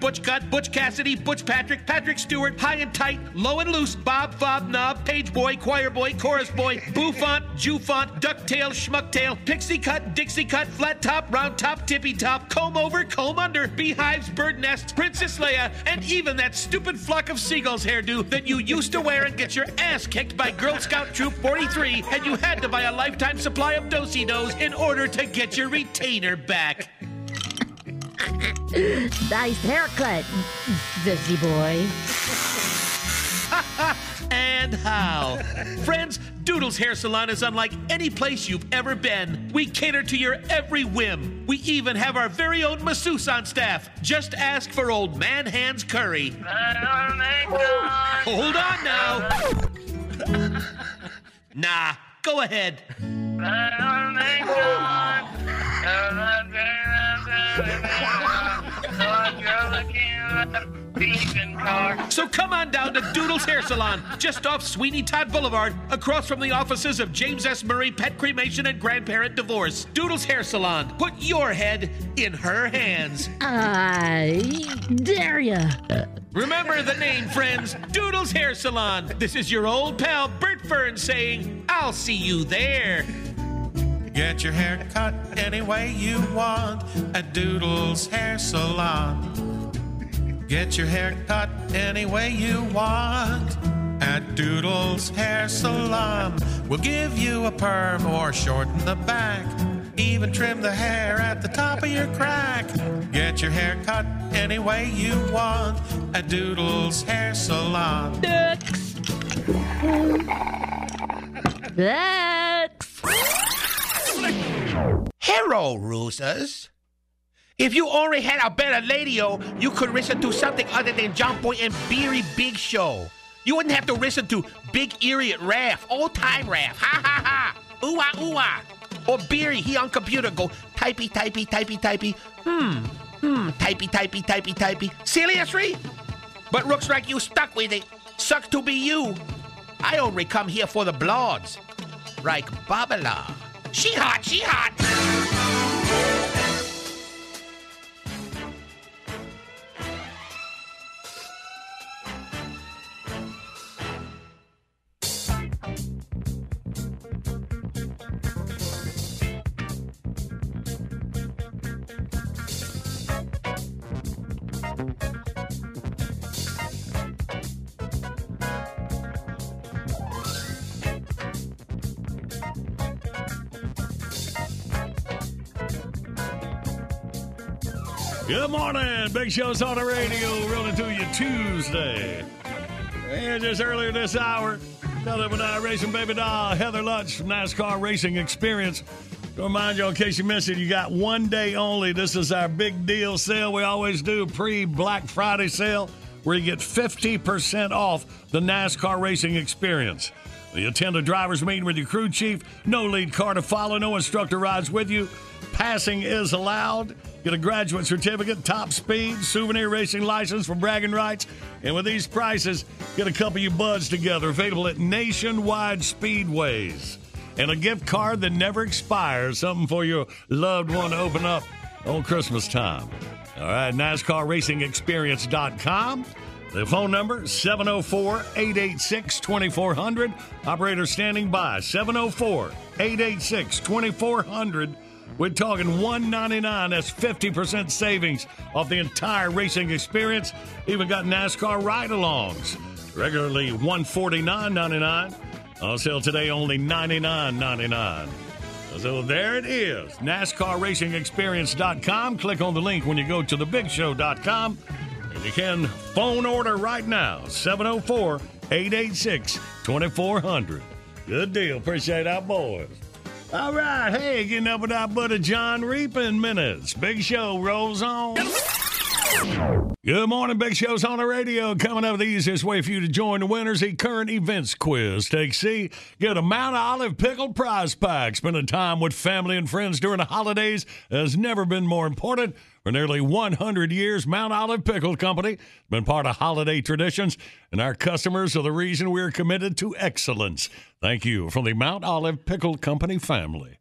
Butch Cassidy, Butch Patrick, Patrick Stewart, high and tight, low and loose, bob, fob, knob, page boy, choir boy, chorus boy, boo font, Jew font, duck tail, schmuck tail, pixie cut, Dixie cut, flat top, round top, tippy top, comb over, comb under, beehives, bird nests, Princess Leia, and even that stupid flock of seagulls hairdo that you used to wear and get your ass kicked by Girl Scout Troop 43, and you had to buy a lifetime supply of do-si-dos in order to get your retainer back. Nice haircut, busy boy. And how? Friends, Doodles Hair Salon is unlike any place you've ever been. We cater to your every whim. We even have our very own masseuse on staff. Just ask for old Man Hands Curry. Hold on now. Nah, go ahead. So come on down to Doodles Hair Salon, just off Sweeney Todd Boulevard, across from the offices of James S. Murray Pet Cremation and Grandparent Divorce. Doodles Hair Salon, put your head in her hands. I dare ya. Remember the name, friends. Doodles Hair Salon. This is your old pal Bert Fern saying, I'll see you there. Get your hair cut any way you want at Doodles Hair Salon. Get your hair cut any way you want at Doodles Hair Salon. We'll give you a perm or shorten the back. Even trim the hair at the top of your crack. Get your hair cut any way you want at Doodles Hair Salon. Next. Next. Hello, roosters. If you only had a better radio, you could listen to something other than John Boy and Beery Big Show. You wouldn't have to listen to Big Eerie at Raff, old-time Raff. Ha ha ha. Ooh-ah, ooh-ah. Or Beery, he on computer, go typey, typey, typey, typey. Typey, typey, typey, typey. Seriously? But looks like you stuck with it. Sucks to be you. I only come here for the bloods. Like Babala. She hot, she hot. Good morning. Big Show's on the radio, rolling to you Tuesday. And just earlier this hour, another racing baby doll, Heather Lutz from NASCAR Racing Experience. To remind you, in case you missed it, you got one day only. This is our big deal sale we always do, pre-Black Friday sale, where you get 50% off the NASCAR Racing Experience. You attend a driver's meeting with your crew chief. No lead car to follow. No instructor rides with you. Passing is allowed. Get a graduate certificate, top speed, souvenir racing license for bragging rights. And with these prices, get a couple of you buds together. Available at Nationwide Speedways. And a gift card that never expires. Something for your loved one to open up on Christmas time. All right, NASCARRacingExperience.com. The phone number, 704-886-2400. Operator standing by, 704-886-2400. We're talking $199. That's 50% savings off the entire racing experience. Even got NASCAR ride-alongs. Regularly $149.99. On sale today, only $99.99. So there it is, NASCARRacingExperience.com. Click on the link when you go to thebigshow.com. And you can phone order right now, 704-886-2400. Good deal. Appreciate our boys. All right. Hey, getting up with our buddy John Reep in minutes. Big Show rolls on. Good morning. Big Show's on the radio. Coming up the easiest way for you to join the winners, the current events quiz. Take C, get a Mount Olive Pickle Prize Pack. Spending time with family and friends during the holidays has never been more important. For nearly 100 years, Mount Olive Pickle Company has been part of holiday traditions, and our customers are the reason we're committed to excellence. Thank you from the Mount Olive Pickle Company family.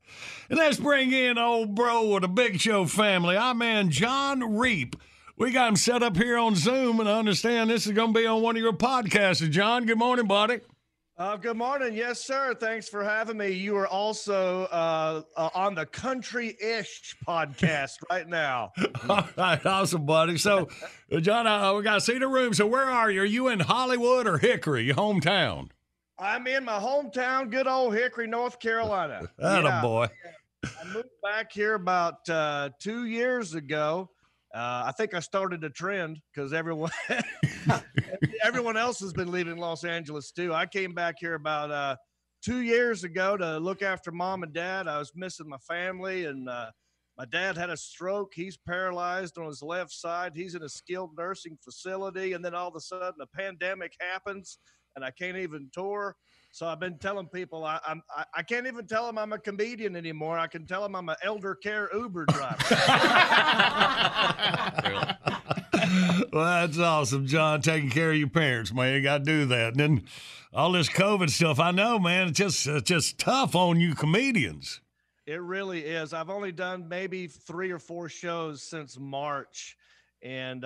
And let's bring in old bro of the Big Show family, our man John Reep. We got him set up here on Zoom, and I understand this is going to be on one of your podcasts. John, good morning, buddy. Good morning. Yes, sir. Thanks for having me. You are also on the Country-ish podcast right now. All right. Awesome, buddy. So, John, we got to see the room. So where are you? Are you in Hollywood or Hickory, your hometown? I'm in my hometown, good old Hickory, North Carolina. Attaboy. Yeah. I moved back here about 2 years ago. I think I started a trend because everyone else has been leaving Los Angeles too. I came back here about 2 years ago to look after mom and dad. I was missing my family, and my dad had a stroke. He's paralyzed on his left side. He's in a skilled nursing facility, and then all of a sudden a pandemic happens, and I can't even tour. So I've been telling people I can't even tell them I'm a comedian anymore. I can tell them I'm an elder care Uber driver. Well, that's awesome, John, taking care of your parents, man. You got to do that. And then all this COVID stuff, I know, man, it's just tough on you comedians. It really is. I've only done maybe 3 or 4 shows since March. And,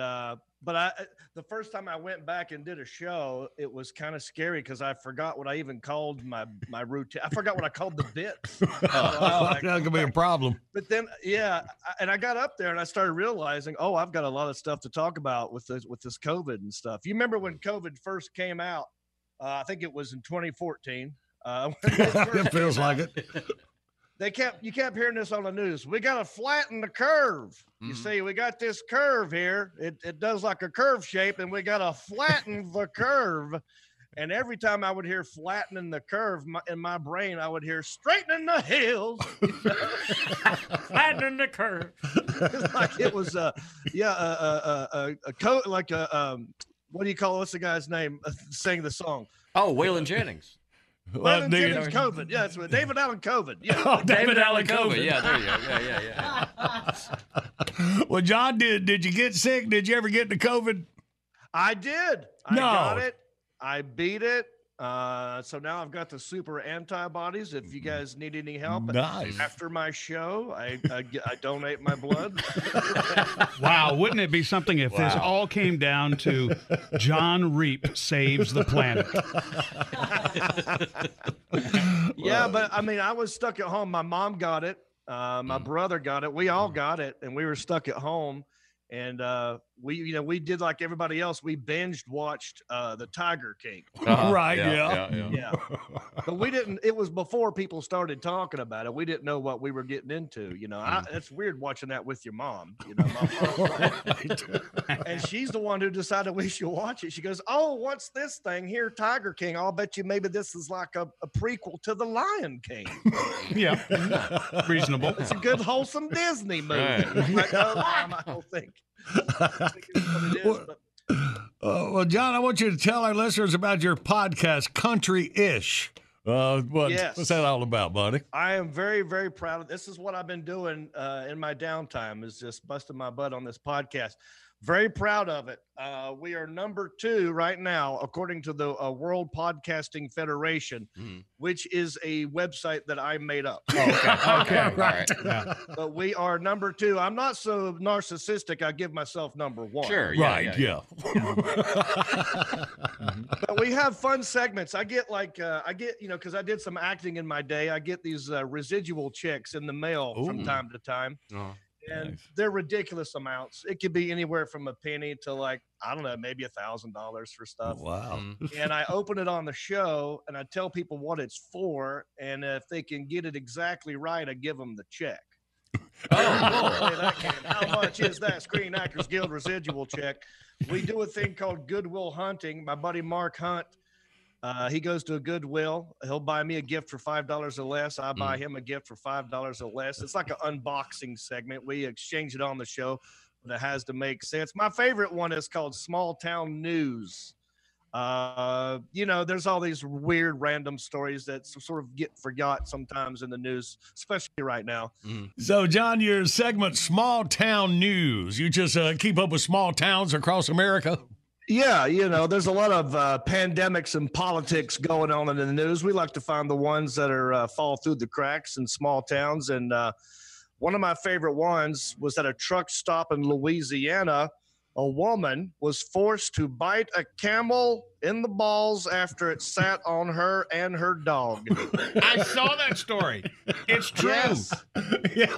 the first time I went back and did a show, it was kind of scary because I forgot what I even called my routine. I forgot what I called the bits. That could be a problem. But then, and I got up there and I started realizing, I've got a lot of stuff to talk about with this COVID and stuff. You remember when COVID first came out? I think it was in 2014. It feels like it. You kept hearing this on the news. We got to flatten the curve. Mm-hmm. You see, we got this curve here. It does like a curve shape, and we got to flatten the curve. And every time I would hear flattening the curve in my brain, I would hear straightening the hills, flattening the curve. It's like it was what do you call what's the guy's name sang the song? Oh, Waylon Jennings. Well, COVID. Yeah, that's what David Allen COVID. Yeah. Oh, David Allen COVID. Yeah, there you go. Yeah. Well, John, did you get sick? Did you ever get the COVID? I did. I got it. I beat it. So now I've got the super antibodies. If you guys need any help, nice. After my show, I donate my blood. Wow. Wouldn't it be something if this all came down to John Reep saves the planet? Yeah, but I mean, I was stuck at home. My mom got it. My brother got it. We all got it, and we were stuck at home. And we did like everybody else. We binge-watched The Tiger King. Uh-huh. Right, yeah. But we didn't. It was before people started talking about it. We didn't know what we were getting into. You know, it's weird watching that with your mom. You know, my mom, and she's the one who decided we should watch it. She goes, what's this thing here, Tiger King? I'll bet you maybe this is like a prequel to The Lion King. Yeah, reasonable. It's a good, wholesome Disney movie. Right. Like, I don't think. Well, John, I want you to tell our listeners about your podcast, Country-ish. What's that all about, buddy? I am very, very proud of this. Is what I've been doing in my downtime, is just busting my butt on this podcast. Very proud of it. We are number 2 right now, according to the World Podcasting Federation, which is a website that I made up. Oh, okay. All right. Yeah. But we are number 2. I'm not so narcissistic. I give myself number 1. Sure. Yeah, right. Yeah. But we have fun segments. I get because I did some acting in my day. I get these residual checks in the mail from time to time. Oh. And they're ridiculous amounts. It could be anywhere from a penny to maybe $1,000 for stuff. Wow. And I open it on the show and I tell people what it's for. And if they can get it exactly right, I give them the check. How much is that Screen Actors Guild residual check? We do a thing called Goodwill hunting. My buddy Mark Hunt, he goes to a Goodwill. He'll buy me a gift for $5 or less. I buy him a gift for $5 or less. It's like an unboxing segment. We exchange it on the show, but it has to make sense. My favorite one is called Small Town News. There's all these weird random stories that sort of get forgot sometimes in the news, especially right now. So, John, your segment, Small Town News. You just keep up with small towns across America? Yeah, there's a lot of pandemics and politics going on in the news. We like to find the ones that are fall through the cracks in small towns. And one of my favorite ones was at a truck stop in Louisiana. A woman was forced to bite a camel in the balls after it sat on her and her dog. I saw that story. It's true. Yes. Yeah.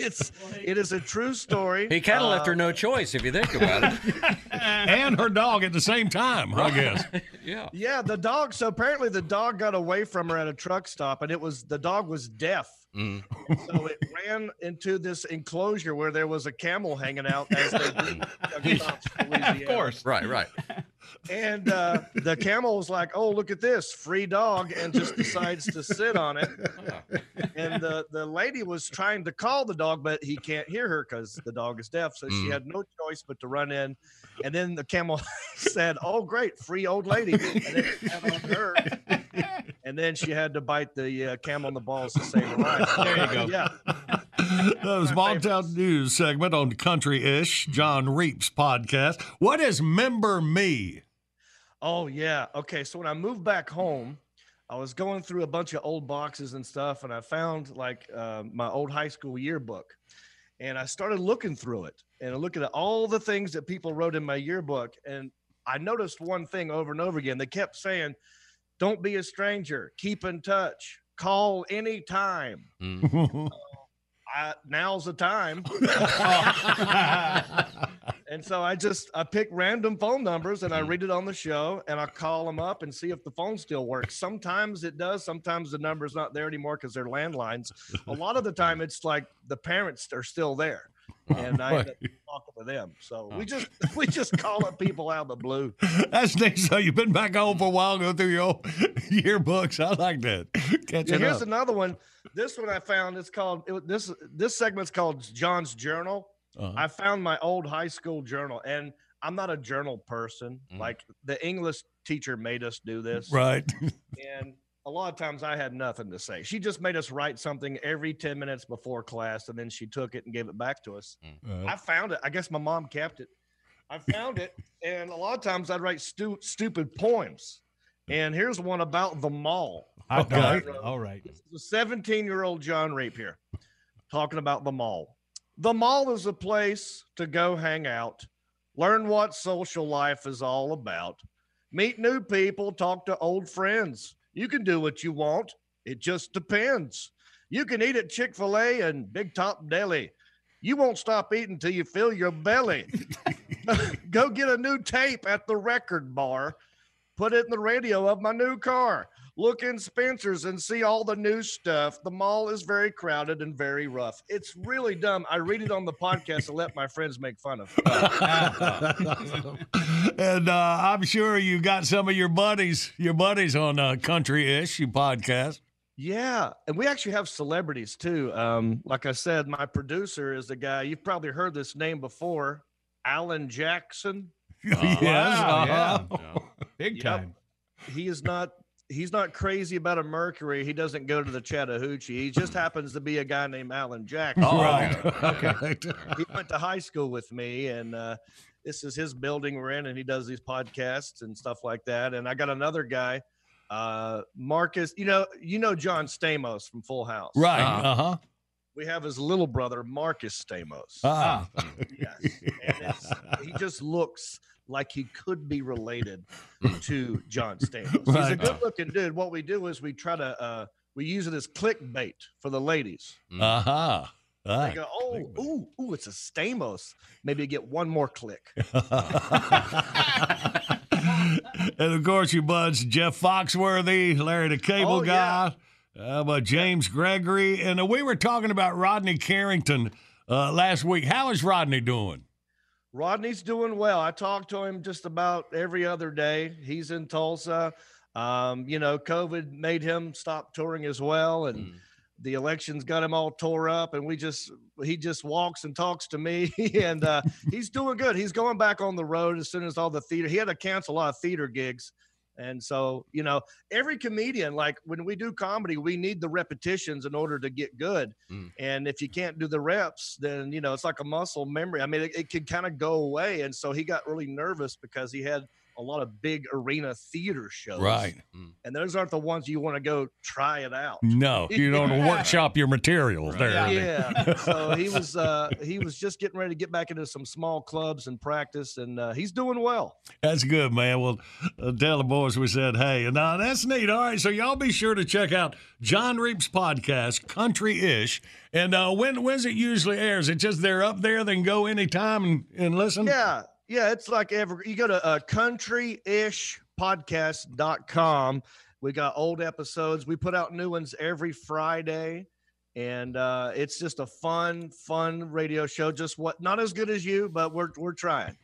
It is a true story. He kind of left her no choice, if you think about it. And her dog at the same time, I guess. Yeah. Yeah, the dog. So apparently the dog got away from her at a truck stop, and the dog was deaf. So it ran into this enclosure where there was a camel hanging out as they did. Of course. Right. And the camel was like, oh, look at this, free dog, and just decides to sit on it. And the lady was trying to call the dog, but he can't hear her because the dog is deaf. So she had no choice but to run in. And then the camel said, oh, great, free old lady. And then it sat on her. And then she had to bite the camel in the balls to save her life. There you go. Yeah. That was Small Town News segment on Country-ish, John Reep's podcast. What is Member Me? Oh, yeah. Okay, so when I moved back home, I was going through a bunch of old boxes and stuff, and I found my old high school yearbook. And I started looking through it, and I looked at all the things that people wrote in my yearbook, and I noticed one thing over and over again. They kept saying, don't be a stranger. Keep in touch. Call anytime. Now's the time. And so I pick random phone numbers and I read it on the show and I call them up and see if the phone still works. Sometimes it does. Sometimes the number's not there anymore because they're landlines. A lot of the time it's like the parents are still there. And I ended up talking with them. So we just call up people out of the blue. That's neat. So you've been back home for a while, go through your old yearbooks. I like that. Here's another one. This one I found. It's called this segment's called John's Journal. I found my old high school journal, and I'm not a journal person. Like the English teacher made us do this, right? And a lot of times I had nothing to say. She just made us write something every 10 minutes before class, and then she took it and gave it back to us. I found it. I guess my mom kept it. I found it, and a lot of times I'd write stupid poems. And here's one about the mall. All right. This is a 17-year-old John Reep here talking about the mall. The mall is a place to go hang out, learn what social life is all about, meet new people, talk to old friends. You can do what you want. It just depends. You can eat at Chick-fil-A and Big Top Deli. You won't stop eating till you fill your belly. Go get a new tape at the record bar. Put it in the radio of my new car. Look in Spencer's and see all the new stuff. The mall is very crowded and very rough. It's really dumb. I read it on the podcast and let my friends make fun of it. And I'm sure you got some of your buddies on Country-ish, your podcast. Yeah, and we actually have celebrities too. Like I said, my producer is the guy, you've probably heard this name before, Alan Jackson. Big time. He is not he's not crazy about a Mercury. He doesn't go to the Chattahoochee. He just happens to be a guy named Alan Jackson. Oh, right. Okay. He went to high school with me, and this is his building we're in, and he does these podcasts and stuff like that. And I got another guy, Marcus. You know John Stamos from Full House. Right. Uh-huh. We have his little brother, Marcus Stamos. Ah. Yes. And he just looks like he could be related to John Stamos. Right. He's a good-looking dude. What we do is we try to we use it as clickbait for the ladies. Uh-huh. They go, oh, it's a Stamos. Maybe get one more click. And, of course, your buds, Jeff Foxworthy, Larry the Cable Guy, about James Gregory. And we were talking about Rodney Carrington last week. How is Rodney doing? Rodney's doing well. I talk to him just about every other day. He's in Tulsa. COVID made him stop touring as well, and the elections got him all tore up, and he just walks and talks to me, and he's doing good. He's going back on the road as soon as all the theater. He had to cancel a lot of theater gigs. And so, every comedian, like when we do comedy, we need the repetitions in order to get good. And if you can't do the reps, then, it's like a muscle memory. I mean, it can kind of go away. And so he got really nervous because he had a lot of big arena theater shows. Right. And those aren't the ones you want to go try it out. No, you don't workshop your materials there. Yeah. So he was just getting ready to get back into some small clubs and practice, and he's doing well. That's good, man. Well, tell the boys we said, hey, now that's neat. All right, so y'all be sure to check out John Reep's podcast, Country-ish. And when's it usually airs? It's just they're up there, they can go anytime and listen? Yeah. Yeah, it's like you go to countryishpodcast.com. We got old episodes. We put out new ones every Friday, and it's just a fun radio show. Just not as good as you, but we're trying.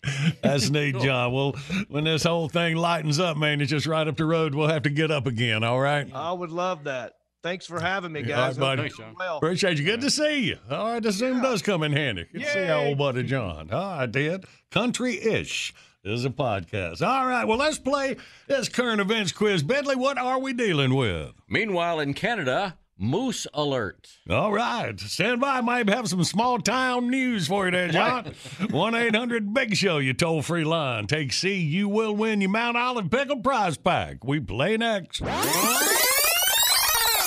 That's neat, cool. John. Well, when this whole thing lightens up, man, it's just right up the road. We'll have to get up again, all right? I would love that. Thanks for having me, guys. All right, buddy. Thanks, well. Appreciate you. Good to see you. All right, the Zoom does come in handy. Good to see our old buddy John. Oh, I did. Country-ish is a podcast. All right, well, let's play this current events quiz. Bentley, what are we dealing with? Meanwhile, in Canada, moose alert. All right. Stand by. I might have some small-town news for you there, John. 1-800-BIG-SHOW, your toll-free line. Take C. You will win your Mount Olive Pickle Prize Pack. We play next.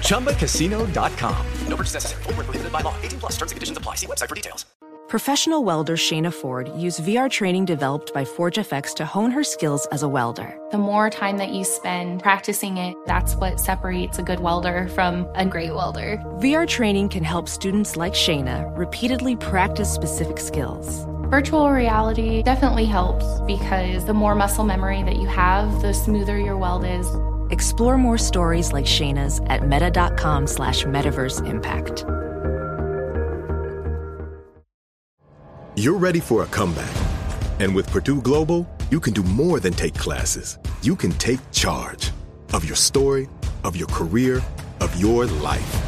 ChumbaCasino.com. No purchase necessary. Void where prohibited by law. 18+ terms and conditions apply. See website for details. Professional welder Shayna Ford used VR training developed by Forge FX to hone her skills as a welder. The more time that you spend practicing it, that's what separates a good welder from a great welder. VR training can help students like Shayna repeatedly practice specific skills. Virtual reality definitely helps because the more muscle memory that you have, the smoother your weld is. Explore more stories like Shayna's at meta.com/metaverseimpact. You're ready for a comeback. And with Purdue Global, you can do more than take classes. You can take charge of your story, of your career, of your life.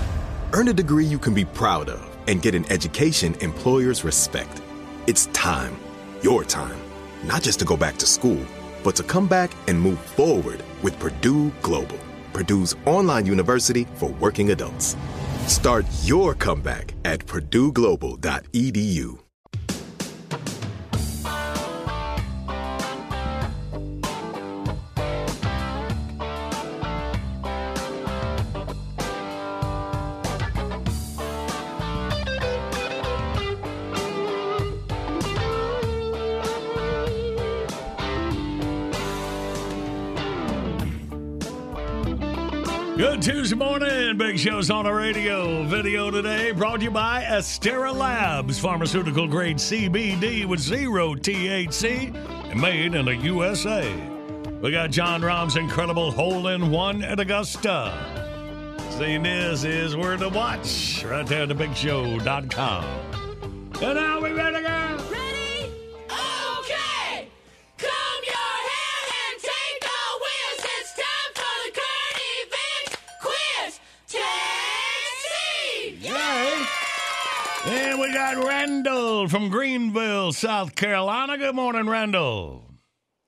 Earn a degree you can be proud of and get an education employers respect. It's time, your time, not just to go back to school, but to come back and move forward with Purdue Global, Purdue's online university for working adults. Start your comeback at purdueglobal.edu. Good Tuesday morning. Big Show's on the radio. Video today brought to you by Astera Labs, pharmaceutical-grade CBD with 0 THC and made in the USA. We got John Rahm's incredible hole-in-one at Augusta. seen this is where to watch. Right there at thebigshow.com. And now we ready to go. Ready? Okay. Comb your hair and take a whiz. It's time for the current event quiz. Taxi! Yay! And we got Randall from Greenville, South Carolina. Good morning, Randall.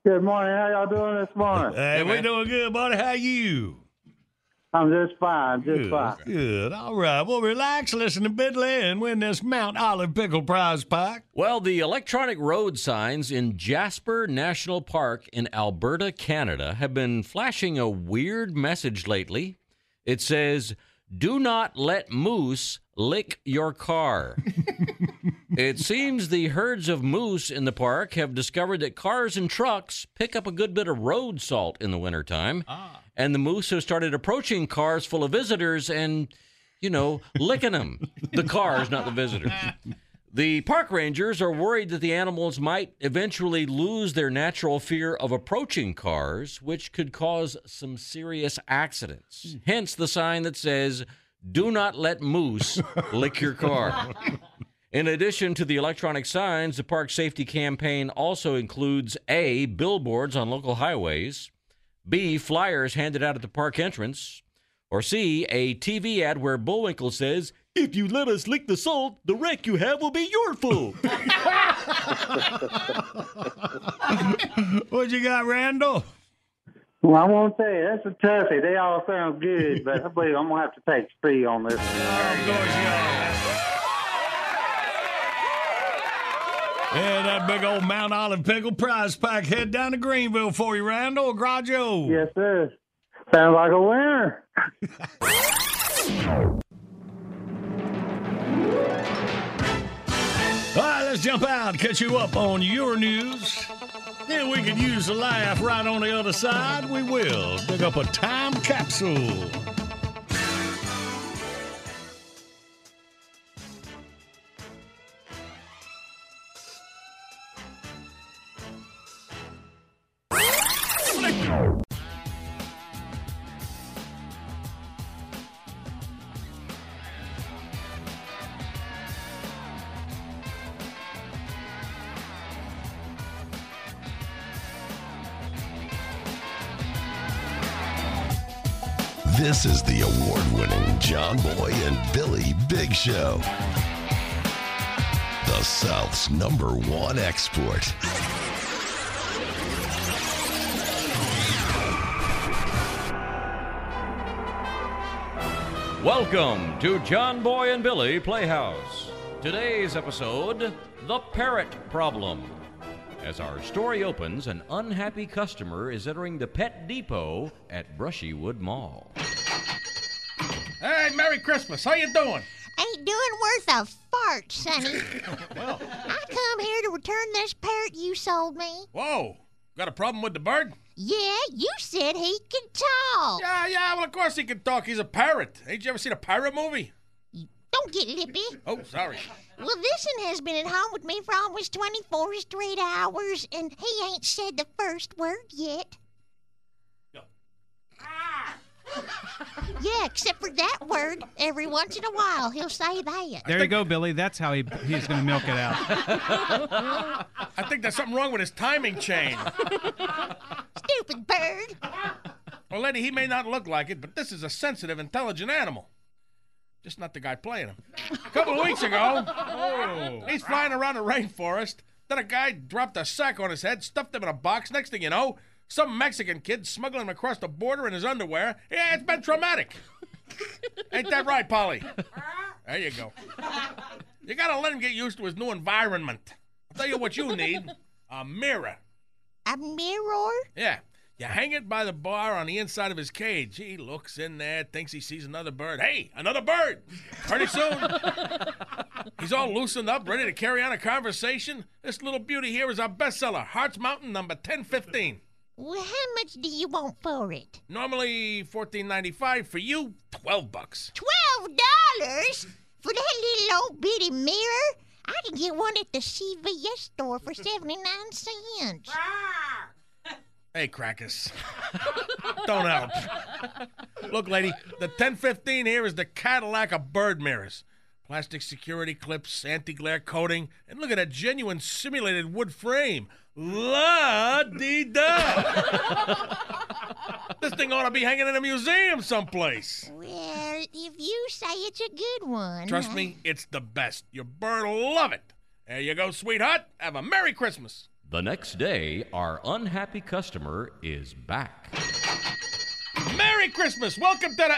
Good morning. How y'all doing this morning? Hey, we're doing good, buddy. How you? I'm just fine. Good. All right. Well, relax, listen to Bidley, and win this Mount Olive Pickle Prize Pack. Well, the electronic road signs in Jasper National Park in Alberta, Canada, have been flashing a weird message lately. It says, "Do not let moose lick your car." It seems the herds of moose in the park have discovered that cars and trucks pick up a good bit of road salt in the wintertime, and the moose have started approaching cars full of visitors and, you know, licking them. The cars, not the visitors. The park rangers are worried that the animals might eventually lose their natural fear of approaching cars, which could cause some serious accidents. Hence the sign that says, "Do not let moose lick your car." In addition to the electronic signs, the park safety campaign also includes A, billboards on local highways, B, flyers handed out at the park entrance, or C, a TV ad where Bullwinkle says, "If you let us lick the salt, the wreck you have will be your full." What you got, Randall? Well, I won't tell you, that's a toughie. They all sound good, but I believe I'm going to have to take speed on this. Oh, yeah, that big old Mount Olive Pickle Prize Pack. Head down to Greenville for you, Randall. Graggio. Yes, sir. Sounds like a winner. All right, let's jump out, catch you up on your news. Then we can use the laugh right on the other side. We will pick up a time capsule. This is the award-winning John Boy and Billy Big Show, the South's #1 export. Welcome to John Boy and Billy Playhouse. Today's episode, The Parrot Problem. As our story opens, an unhappy customer is entering the Pet Depot at Brushywood Mall. Hey, Merry Christmas. How you doing? Ain't doing worth a fart, Sonny. Well, I come here to return this parrot you sold me. Whoa. Got a problem with the bird? Yeah, you said he could talk. Yeah, well, of course he can talk. He's a parrot. Ain't you ever seen a pirate movie? Don't get lippy. Oh, sorry. Well, this one has been at home with me for almost 24 straight hours, and he ain't said the first word yet. No. Ah! Yeah, except for that word. Every once in a while, he'll say that. There you go, Billy. That's how he's going to milk it out. I think there's something wrong with his timing chain. Stupid bird. Well, lady, he may not look like it, but this is a sensitive, intelligent animal. Just not the guy playing him. A couple of weeks ago, he's flying around the rainforest. Then a guy dropped a sack on his head, stuffed him in a box. Next thing you know, some Mexican kid smuggling him across the border in his underwear. Yeah, it's been traumatic. Ain't that right, Polly? There you go. You gotta let him get used to his new environment. I'll tell you what you need. A mirror. A mirror? Yeah. You hang it by the bar on the inside of his cage. He looks in there, thinks he sees another bird. Hey, another bird! Pretty soon, he's all loosened up, ready to carry on a conversation. This little beauty here is our bestseller, Hearts Mountain number 1015. Well, how much do you want for it? Normally $14.95. For you, $12. $12 for that little old bitty mirror? I can get one at the CVS store for 79 cents. Hey, Crackers. Don't help. Look, lady, the 1015 here is the Cadillac of bird mirrors. Plastic security clips, anti-glare coating, and look at that genuine simulated wood frame. La-dee-da. This thing ought to be hanging in a museum someplace. Well, if you say it's a good one. Trust me, it's the best. Your bird will love it. There you go, sweetheart. Have a Merry Christmas. The next day, our unhappy customer is back. Merry Christmas! Welcome to the...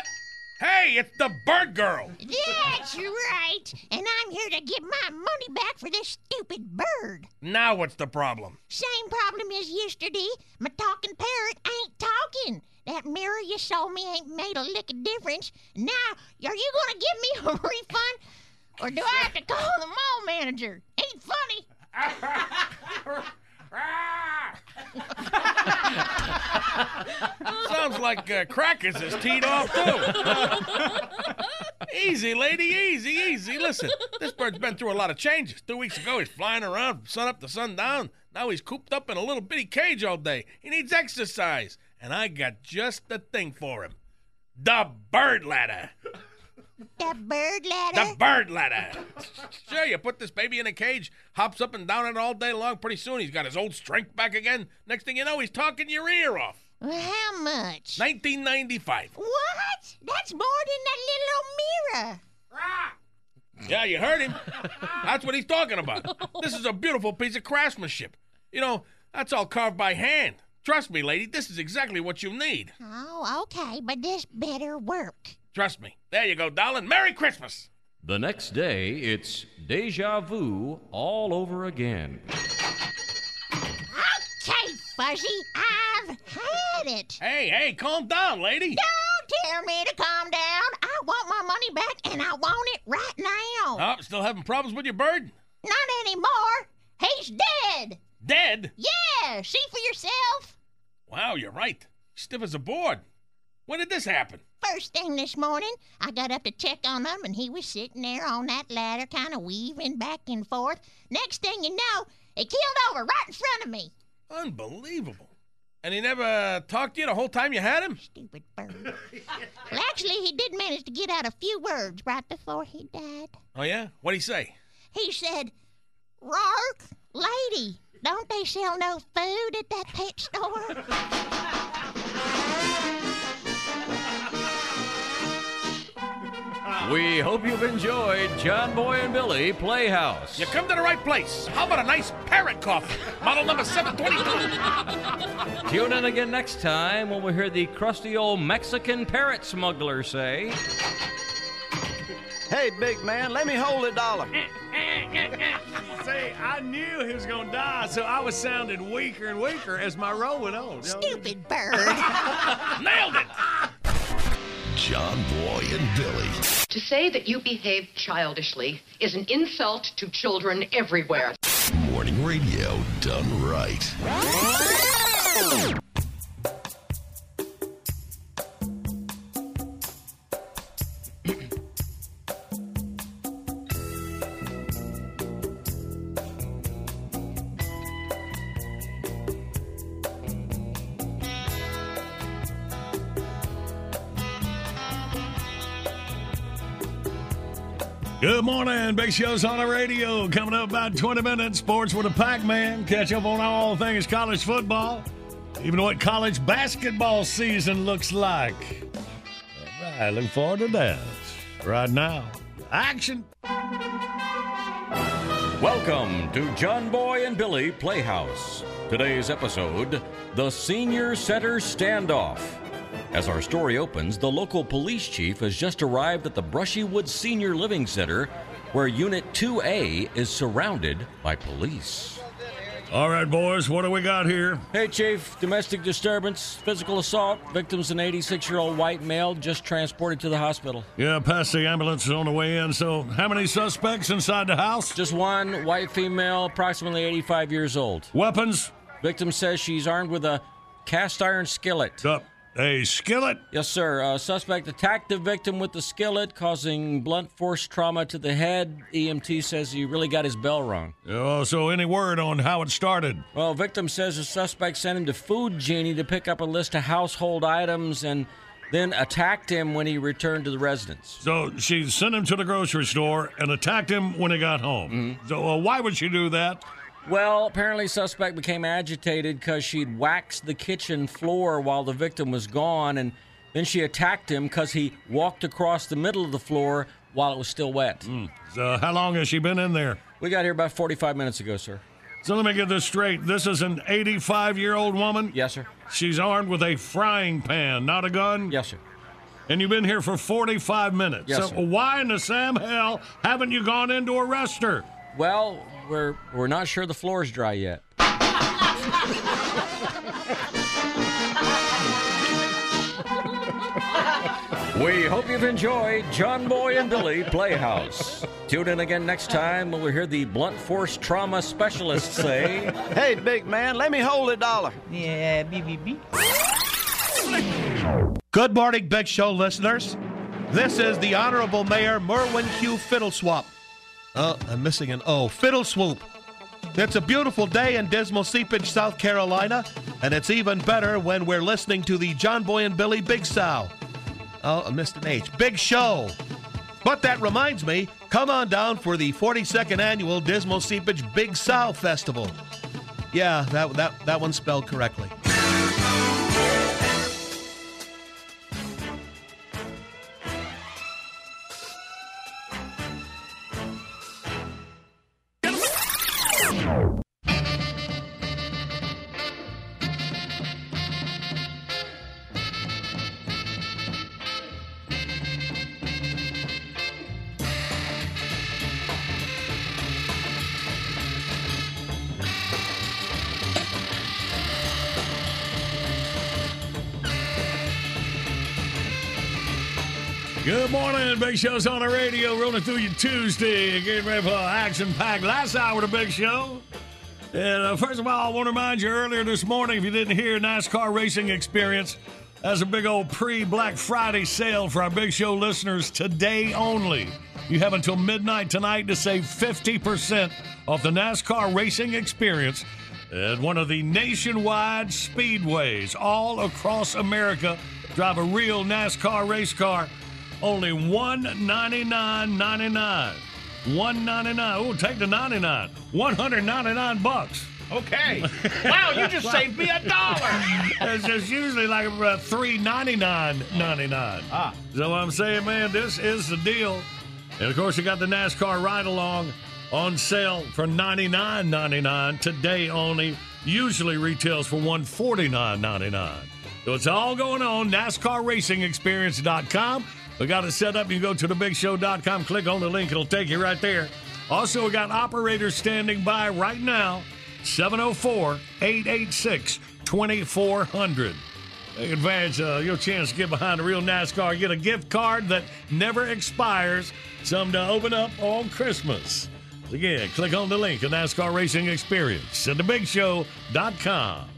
Hey, it's the bird girl! That's right! And I'm here to get my money back for this stupid bird. Now what's the problem? Same problem as yesterday. My talking parrot ain't talking. That mirror you sold me ain't made a lick of difference. Now, are you gonna give me a refund? Or do I have to call the mall manager? Ain't funny! Sounds like Crackers is teed off too. Easy, lady, easy, easy. Listen, this bird's been through a lot of changes. 2 weeks ago, he's flying around from sun up to sundown. Now he's cooped up in a little bitty cage all day. He needs exercise, and I got just the thing for him: the bird ladder. The bird ladder? The bird ladder. Sure, you put this baby in a cage, hops up and down it all day long. Pretty soon he's got his old strength back again. Next thing you know, he's talking your ear off. How much? $19.95. What? That's more than that little old mirror. Yeah, you heard him. That's what he's talking about. This is a beautiful piece of craftsmanship. You know, that's all carved by hand. Trust me, lady, this is exactly what you need. Oh, okay, but this better work. Trust me. There you go, darling. Merry Christmas. The next day, it's deja vu all over again. Okay, Fuzzy, I've had it. Hey, calm down, lady. Don't tell me to calm down. I want my money back, and I want it right now. Oh, still having problems with your bird? Not anymore. He's dead. Dead? Yeah, see for yourself. Wow, you're right. Stiff as a board. When did this happen? First thing this morning, I got up to check on him, and he was sitting there on that ladder, kind of weaving back and forth. Next thing you know, he keeled over right in front of me. Unbelievable. And he never talked to you the whole time you had him? Stupid bird. Well, actually, he did manage to get out a few words right before he died. Oh, yeah? What'd he say? He said, "Rark, lady, don't they sell no food at that pet store?" We hope you've enjoyed John Boy and Billy Playhouse. You come to the right place. How about a nice parrot coffin? Model number 722. Tune in again next time when we hear the crusty old Mexican parrot smuggler say, "Hey, big man, let me hold $1." See, I knew he was going to die, so I was sounding weaker and weaker as my roll went on. Stupid bird. Nailed it. John Boy and Billy. To say that you behave childishly is an insult to children everywhere. Morning radio done right. Good morning. Big Show's on the radio. Coming up about 20 minutes, sports with a Pac-Man. Catch up on all things college football, even what college basketball season looks like. All right, looking forward to that. Right now, action. Welcome to John Boy and Billy Playhouse. Today's episode, the Senior Center Standoff. As our story opens, the local police chief has just arrived at the Brushywood Senior Living Center, where Unit 2A is surrounded by police. All right, boys, what do we got here? Hey, Chief, domestic disturbance, physical assault. Victim's an 86-year-old white male just transported to the hospital. Yeah, past the ambulance is on the way in. So how many suspects inside the house? Just one white female, approximately 85 years old. Weapons? Victim says she's armed with a cast iron skillet. A skillet? Yes, sir. Suspect attacked the victim with the skillet, causing blunt force trauma to the head. EMT says he really got his bell rung. Oh, so any word on how it started? Well, victim says the suspect sent him to Food Genie to pick up a list of household items and then attacked him when he returned to the residence. So she sent him to the grocery store and attacked him when he got home. Mm-hmm. So why would she do that? Well, apparently suspect became agitated because she'd waxed the kitchen floor while the victim was gone, and then she attacked him because he walked across the middle of the floor while it was still wet. So how long has she been in there? We got here about 45 minutes ago, sir. So let me get this straight. This is an 85-year-old woman? Yes, sir. She's armed with a frying pan, not a gun? Yes, sir. And you've been here for 45 minutes? Yes, sir. So why in the Sam hell haven't you gone in to arrest her? Well, we're not sure the floor's dry yet. We hope you've enjoyed John Boy and Billy Playhouse. Tune in again next time when we hear the blunt force trauma specialist say, "Hey, big man, let me hold $1." Yeah, Good morning, Big Show listeners. This is the Honorable Mayor Merwin Q. Fiddleswap. Oh, I'm missing an O. Fiddle Swoop. It's a beautiful day in dismal Seepage, South Carolina, and it's even better when we're listening to the John Boy and Billy Big Sow. Oh, I missed an H. Big Show. But that reminds me, come on down for the 42nd Annual Dismal Seepage Big Sow Festival. Yeah, that one's spelled correctly. Good morning, Big Show's on the radio, rolling through you Tuesday. Getting ready for an action-packed last hour of the Big Show. And first of all, I want to remind you earlier this morning, if you didn't hear, NASCAR Racing Experience has a big old pre-Black Friday sale for our Big Show listeners today only. You have until midnight tonight to save 50% off the NASCAR Racing Experience at one of the nationwide speedways all across America. Drive a real NASCAR race car. Only $199.99. $199. Ooh, take the 99. $199. Okay. Wow, you just saved me $1. It's usually like $399.99. Ah. So I'm saying, man, this is the deal. And of course, you got the NASCAR ride along on sale for $99.99 today only. Usually retails for $149.99. So it's all going on. NASCARRacingExperience.com. We got it set up. You go to thebigshow.com, click on the link. It'll take you right there. Also, we got operators standing by right now, 704-886-2400. Take advantage of your chance to get behind a real NASCAR. Get a gift card that never expires. Some to open up on Christmas. Again, click on the link at NASCAR Racing Experience at thebigshow.com.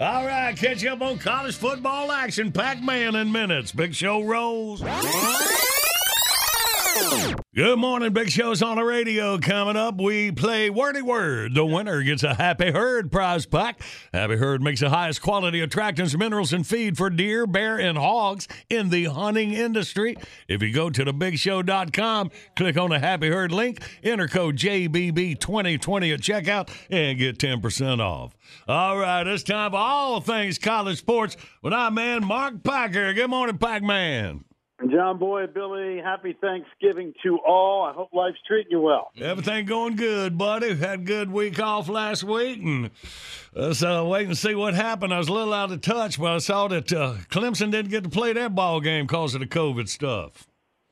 All right, catch you up on college football action. Pac-Man in minutes. Big Show rolls. Good morning, Big Show's on the radio. Coming up, we play Wordy Word. The winner gets a Happy Herd prize pack. Happy Herd makes the highest quality attractants, minerals, and feed for deer, bear, and hogs in the hunting industry. If you go to thebigshow.com, click on the Happy Herd link, enter code JBB2020 at checkout, and get 10% off. All right, it's time for all things college sports with our man Mark Packer. Good morning, Pac-Man. John Boy, Billy, happy Thanksgiving to all. I hope life's treating you well. Everything going good, buddy. Had a good week off last week, and let's wait and see what happened. I was a little out of touch, but I saw that Clemson didn't get to play that ball game because of the COVID stuff.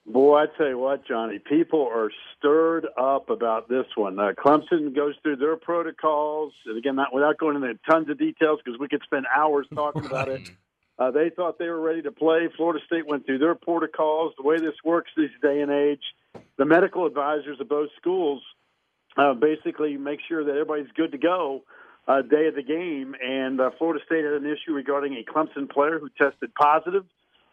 Boy, I tell you what, Johnny, people are stirred up about this one. Clemson goes through their protocols, and again, not without going into tons of details because we could spend hours talking about it. They thought they were ready to play. Florida State went through their protocols. The way this works this day and age, the medical advisors of both schools basically make sure that everybody's good to go day of the game, and Florida State had an issue regarding a Clemson player who tested positive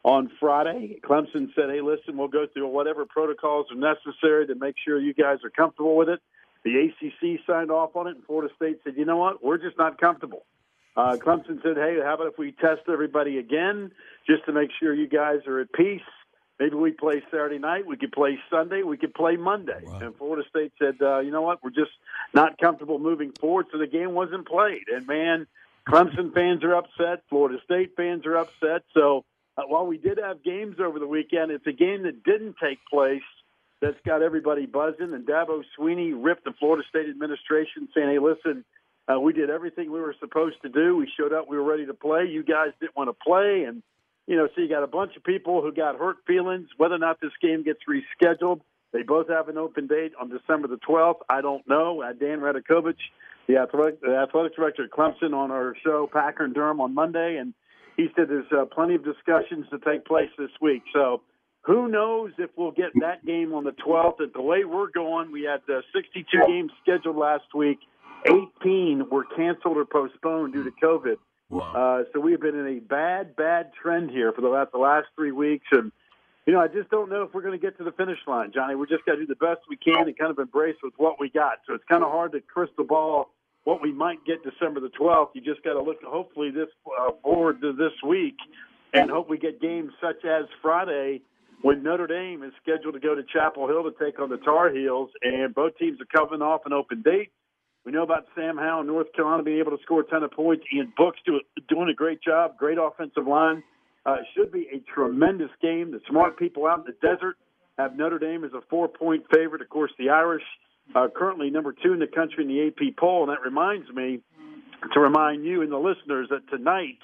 on Friday. Clemson said, hey, listen, we'll go through whatever protocols are necessary to make sure you guys are comfortable with it. The ACC signed off on it, and Florida State said, you know what, we're just not comfortable. Clemson said, hey, how about if we test everybody again just to make sure you guys are at peace? Maybe we play Saturday night. We could play Sunday. We could play Monday. Wow. And Florida State said, you know what, we're just not comfortable moving forward, so the game wasn't played. And, man, Clemson fans are upset. Florida State fans are upset. So while we did have games over the weekend, it's a game that didn't take place that's got everybody buzzing. And Dabo Swinney ripped the Florida State administration saying, hey, listen, we did everything we were supposed to do. We showed up. We were ready to play. You guys didn't want to play. And, you know, so you got a bunch of people who got hurt feelings. Whether or not this game gets rescheduled, they both have an open date on December the 12th. I don't know. Dan Radakovich, the athletic director at Clemson, on our show, Packer and Durham, on Monday, and he said there's plenty of discussions to take place this week. So who knows if we'll get that game on the 12th. At the way we're going, we had 62 games scheduled last week. 18 were canceled or postponed due to COVID. Wow. So we've been in a bad, bad trend here for the last 3 weeks. And, you know, I just don't know if we're going to get to the finish line, Johnny. We just got to do the best we can and kind of embrace with what we got. So it's kind of hard to crystal ball what we might get December the 12th. You just got to look, hopefully, forward to this week and hope we get games such as Friday when Notre Dame is scheduled to go to Chapel Hill to take on the Tar Heels. And both teams are coming off an open date. We know about Sam Howell, North Carolina, being able to score a ton of points. Ian Book's doing a great job, great offensive line. Should be a tremendous game. The smart people out in the desert have Notre Dame as a 4-point favorite. Of course, the Irish are currently number 2 in the country in the AP poll, and that reminds me to remind you and the listeners that tonight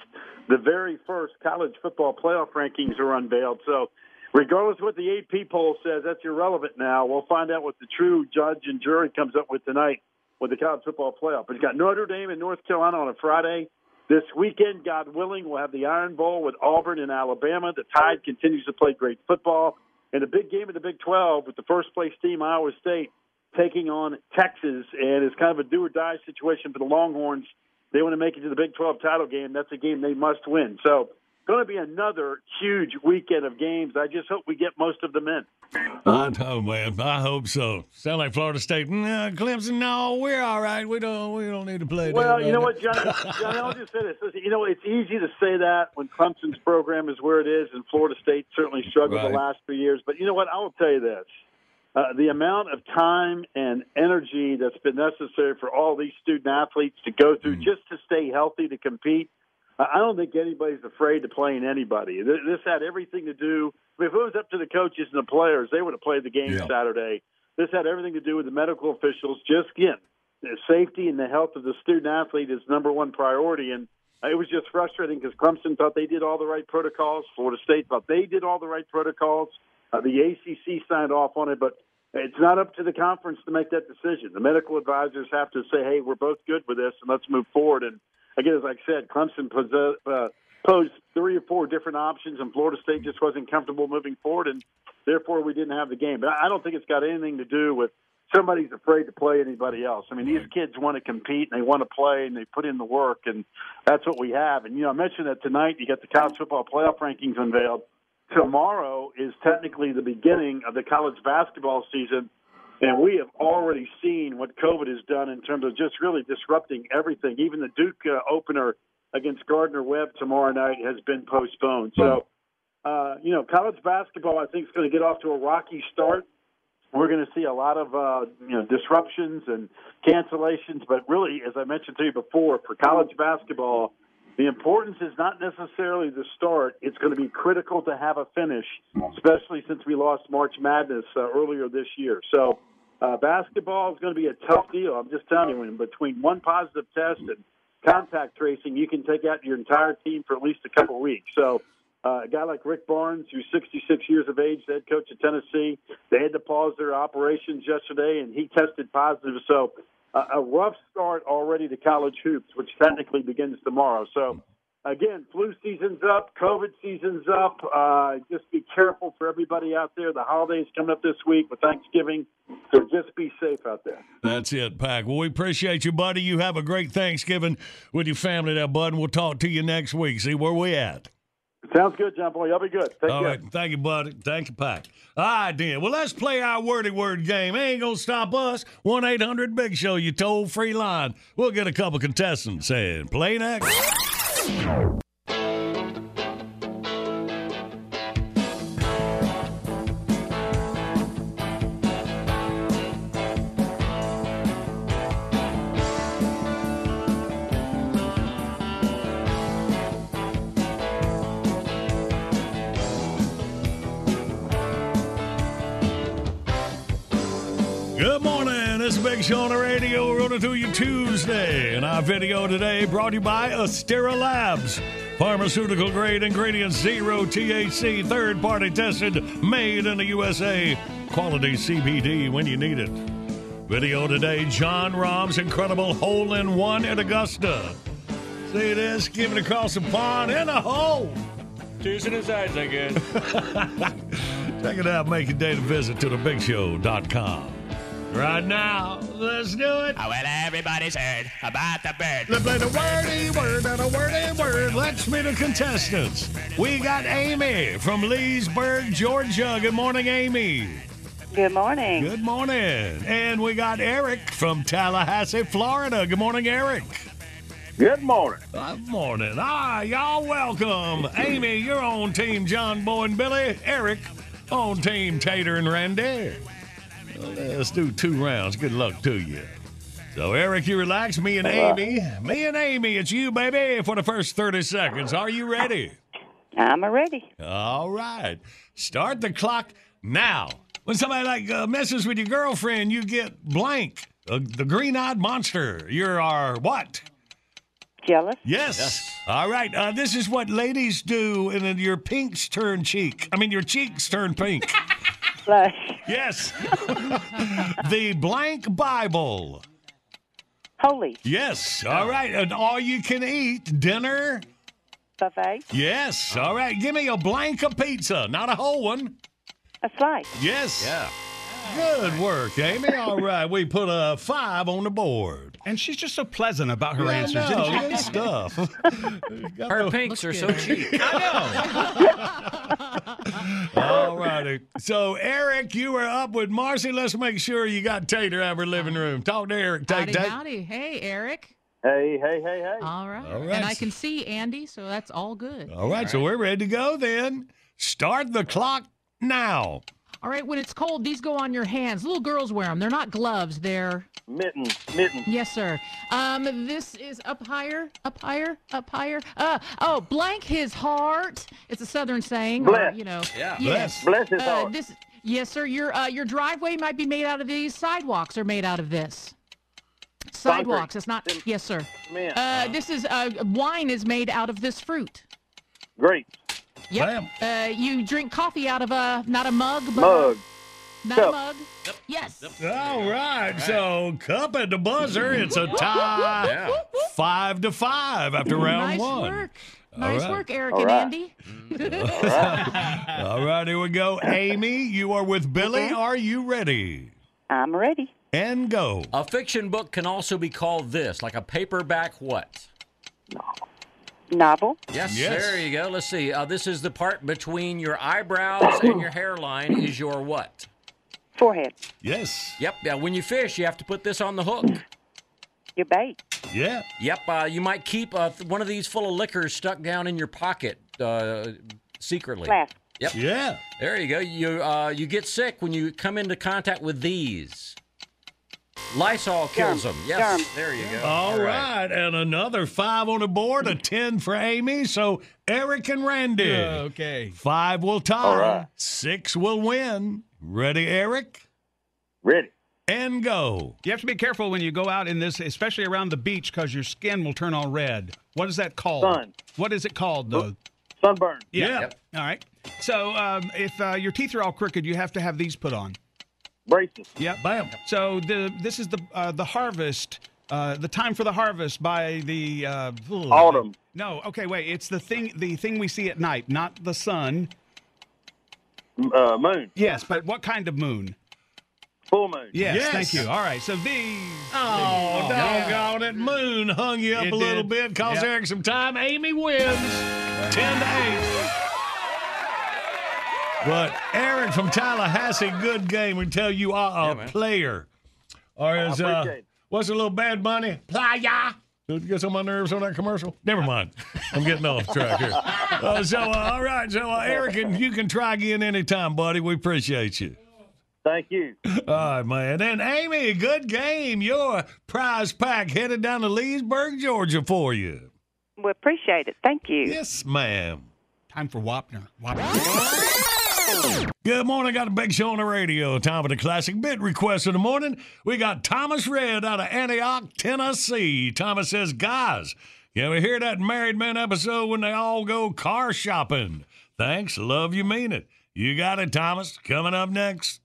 the very first college football playoff rankings are unveiled. So regardless of what the AP poll says, that's irrelevant now. We'll find out what the true judge and jury comes up with tonight with the college football playoff. But you've got Notre Dame and North Carolina on a Friday. This weekend, God willing, we'll have the Iron Bowl with Auburn and Alabama. The Tide continues to play great football. And a big game in the Big 12 with the first-place team, Iowa State, taking on Texas. And it's kind of a do-or-die situation for the Longhorns. They want to make it to the Big 12 title game. That's a game they must win. So going to be another huge weekend of games. I just hope we get most of them in. I know, man. I hope so. Sound like Florida State. Clemson, no, we're all right. We don't need to play. Well, you know what, Johnny, I'll just say this. Listen, you know, it's easy to say that when Clemson's program is where it is, and Florida State certainly struggled right the last few years. But you know what? I will tell you this. The amount of time and energy that's been necessary for all these student-athletes to go through just to stay healthy, to compete, I don't think anybody's afraid to playing anybody. This had everything to do. I mean, if it was up to the coaches and the players, they would have played the game Saturday. This had everything to do with the medical officials. Just again, the safety and the health of the student athlete is number one priority. And it was just frustrating because Clemson thought they did all the right protocols. Florida State thought they did all the right protocols. The ACC signed off on it, but it's not up to the conference to make that decision. The medical advisors have to say, hey, we're both good with this, and let's move forward. And again, as I said, Clemson posed 3 or 4 different options, and Florida State just wasn't comfortable moving forward, and therefore we didn't have the game. But I don't think it's got anything to do with somebody's afraid to play anybody else. I mean, these kids want to compete, and they want to play, and they put in the work, and that's what we have. And, you know, I mentioned that tonight you got the college football playoff rankings unveiled. Tomorrow is technically the beginning of the college basketball season, and we have already seen what COVID has done in terms of just really disrupting everything. Even the Duke opener against Gardner-Webb tomorrow night has been postponed. So, you know, college basketball, I think, is going to get off to a rocky start. We're going to see a lot of disruptions and cancellations. But really, as I mentioned to you before, for college basketball, the importance is not necessarily the start. It's going to be critical to have a finish, especially since we lost March Madness earlier this year. So basketball is going to be a tough deal. I'm just telling you, in between one positive test and contact tracing, you can take out your entire team for at least a couple of weeks. So a guy like Rick Barnes, who's 66 years of age, the head coach of Tennessee, they had to pause their operations yesterday, and he tested positive. So a rough start already to college hoops, which technically begins tomorrow. So Again, flu season's up, COVID season's up. Just be careful for everybody out there. The holidays coming up this week with Thanksgiving, so just be safe out there. That's it, Pac. Well, we appreciate you, buddy. You have a great Thanksgiving with your family there, bud. We'll talk to you next week, see where we at. Sounds good, John Boy. Y'all be good. Take care. All right. Thank you, buddy. Thank you, Pac. All right, then. Well, let's play our wordy word game. It ain't going to stop us. 1-800-BIG-SHOW, your toll-free line. We'll get a couple contestants and play next. Show on the radio, we're going to do you Tuesday. And our video today brought to you by Astera Labs. Pharmaceutical grade ingredients, zero THC, third party tested, made in the USA. Quality CBD when you need it. Video today, John Rahm's incredible hole-in-one at Augusta. See this? Giving across the pond in a hole. Juicing his eyes, I guess. Check it out. Make a day to visit to thebigshow.com. Right now, let's do it. Oh, well, everybody's heard about the bird. Let's play the wordy word and a wordy word. Let's meet the contestants. We got Amy from Leesburg, Georgia. Good morning, Amy. Good morning. Good morning. And we got Eric from Tallahassee, Florida. Good morning, Eric. Good morning. Good morning. Ah, y'all welcome. Amy, you're on Team John Boy and Billy. Eric on Team Tater and Randy. Let's do two rounds. Good luck to you. So, Eric, you relax. Me and Amy, it's you, baby, for the first 30 seconds. Are you ready? I'm ready. All right. Start the clock now. When somebody messes with your girlfriend, you get blank. The green-eyed monster. You are what? Jealous. Yes. All right. This is what ladies do, and then your pinks turn cheek. I mean, your cheeks turn pink. Flush. Yes. The blank Bible. Holy. Yes. All right. An all-you-can-eat dinner. Buffet. Yes. All right. Give me a blank of pizza, not a whole one. A slice. Yes. Yeah. Good work, Amy. All right. We put a 5 on the board. And she's just so pleasant about her answers. No, good stuff. Her pinks are so cheap. I know. All righty. So, Eric, you were up with Marcy. Let's make sure you got Tater out of her living room. Talk to Eric. Howdy, howdy. Hey, Eric. Hey. All right. And I can see Andy, so that's all good. All right. So we're ready to go then. Start the clock now. All right, when it's cold, these go on your hands. Little girls wear them. They're not gloves. They're... Mittens. Yes, sir. This is up higher. Blank his heart. It's a Southern saying. Bless. Or, you know. Yeah. Yes. Bless his heart. Yes, sir. Your driveway might be made out of these. Sidewalks are made out of this. Sidewalks. It's not... Yes, sir. This is... wine is made out of this fruit. Grapes. Yep. You drink coffee out of a mug. Yep. Yes. Yep. All right. So cup at the buzzer. It's a tie. Yeah. 5-5 after round one. Nice work. Nice work, Eric and Andy. All right. Here we go. Amy, you are with Billy. Okay. Are you ready? I'm ready. And go. A fiction book can also be called this, like a paperback what? No. Novel. Yes, there you go. Let's see. This is the part between your eyebrows and your hairline is your what? Forehead. Yes. Yep. When you fish, you have to put this on the hook. Your bait. Yeah. Yep. You might keep one of these full of liquor stuck down in your pocket secretly. Flask. Yep. Yeah. There you go. You get sick when you come into contact with these. Lysol kills them. Yes, there you go. All right, and another 5 on the board, a 10 for Amy. So Eric and Randy. Okay. 5 will tie. Right. 6 will win. Ready, Eric? Ready. And go. You have to be careful when you go out in this, especially around the beach, because your skin will turn all red. What is that called? Sun. What is it called, though? Sunburn. Yeah. Yep. All right. So if your teeth are all crooked, you have to have these put on. Braces. Yeah, bam. So this is the harvest The Time for the Harvest by the Autumn. No, okay, wait. It's the thing we see at night, not the sun. Moon. Yes, but what kind of moon? Full moon. Yes, thank you. All right, so these. Oh, doggone it. Moon hung you up a little bit, cost Eric some time. Amy wins 10-8. But Aaron from Tallahassee, good game. We tell you are a player. Or as, what's a little bad money? Playa. Did it get on my nerves on that commercial? Never mind. I'm getting off track here. All right. So, Eric, you can try again anytime, buddy. We appreciate you. Thank you. All right, man. And Amy, good game. Your prize pack headed down to Leesburg, Georgia for you. We appreciate it. Thank you. Yes, ma'am. Time for Wapner. Good morning. Got a big show on the radio. Time for the classic bit request of the morning. We got Thomas Red out of Antioch, Tennessee. Thomas says, guys, you ever hear that Married Men episode when they all go car shopping? Thanks. Love you. Mean it. You got it, Thomas. Coming up next.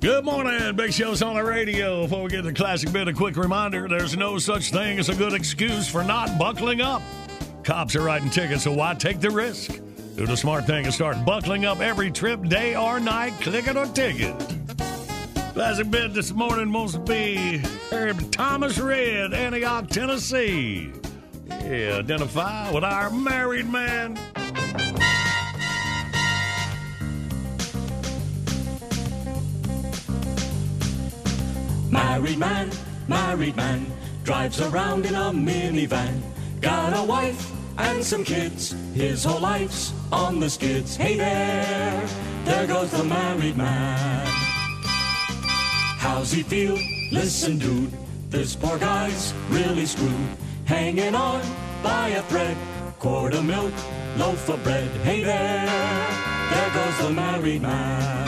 Good morning. Big Show's on the radio. Before we get to the classic bit, a quick reminder, there's no such thing as a good excuse for not buckling up. Cops are writing tickets, so why take the risk? Do the smart thing and start buckling up every trip, day or night. Click it or ticket. Classic bit this morning must be Thomas Red, Antioch, Tennessee. Yeah, identify with our married man. Married man, drives around in a minivan. Got a wife and some kids, his whole life's on the skids. Hey there goes the married man. How's he feel? Listen, dude, this poor guy's really screwed. Hanging on by a thread, quart of milk, loaf of bread. Hey there goes the married man.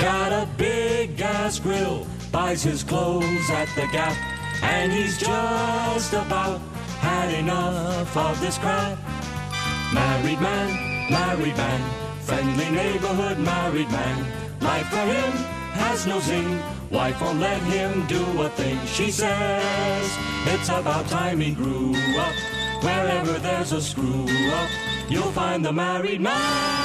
Got a big gas grill, buys his clothes at the Gap, and he's just about had enough of this crap. Married man, friendly neighborhood married man. Life for him has no zing, wife won't let him do a thing. She says it's about time he grew up. Wherever there's a screw up, you'll find the married man.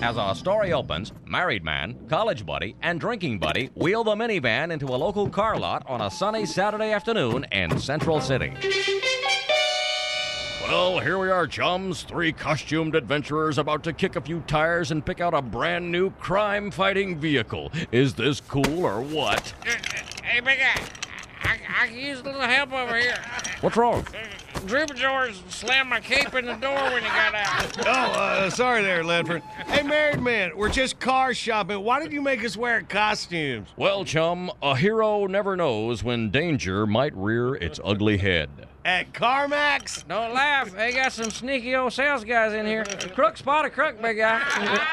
As our story opens, married man, college buddy, and drinking buddy wheel the minivan into a local car lot on a sunny Saturday afternoon in Central City. Well, here we are, chums, three costumed adventurers about to kick a few tires and pick out a brand new crime-fighting vehicle. Is this cool or what? Hey, big guy, I can use a little help over here. What's wrong? Drooper George slammed my cape in the door when he got out. Sorry there, Ledford. Hey, married man, we're just car shopping. Why did you make us wear costumes? Well, chum, a hero never knows when danger might rear its ugly head. At CarMax? Don't laugh. They got some sneaky old sales guys in here. Crook, spot a crook, big guy.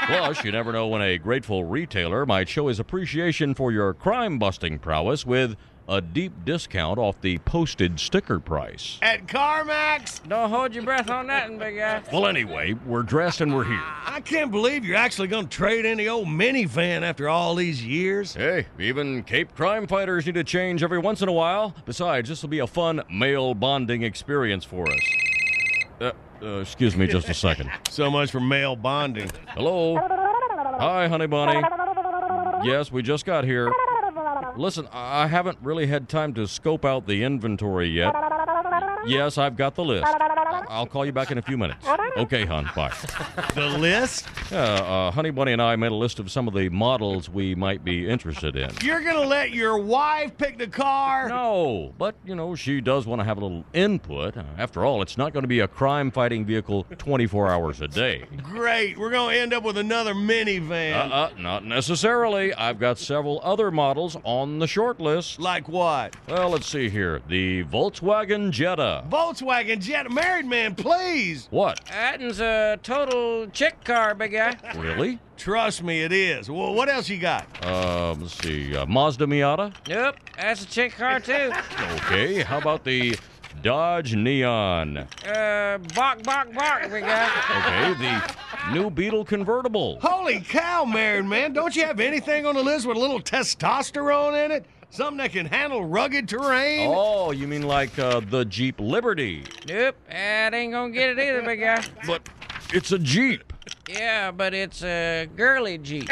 Plus, you never know when a grateful retailer might show his appreciation for your crime-busting prowess with a deep discount off the posted sticker price. At CarMax? Don't hold your breath on that, big guy. Well, anyway, we're dressed and we're here. I can't believe you're actually going to trade in the old minivan after all these years. Hey, even Cape crime fighters need to change every once in a while. Besides, this will be a fun male bonding experience for us. Excuse me just a second. So much for male bonding. Hello? Hi, honey bunny. Yes, we just got here. Listen, I haven't really had time to scope out the inventory yet. Yes, I've got the list. I'll call you back in a few minutes. Okay, hon, bye. The list? Honey Bunny and I made a list of some of the models we might be interested in. You're going to let your wife pick the car? No, but, you know, she does want to have a little input. After all, it's not going to be a crime-fighting vehicle 24 hours a day. Great. We're going to end up with another minivan. Not necessarily. I've got several other models on the short list. Like what? Well, let's see here. The Volkswagen Jetta. Rhonda. Volkswagen Jetta. Married man, please. What? Atten's a total chick car, big guy. Really? Trust me, it is. Well, what else you got? Let's see. Mazda Miata? Nope. That's a chick car, too. Okay. How about the Dodge Neon? Bok, bok, bok, big guy. Okay. The new Beetle convertible. Holy cow, married man. Don't you have anything on the list with a little testosterone in it? Something that can handle rugged terrain? Oh, you mean like the Jeep Liberty? Nope, that ain't gonna get it either, big guy. But it's a Jeep. Yeah, but it's a girly Jeep.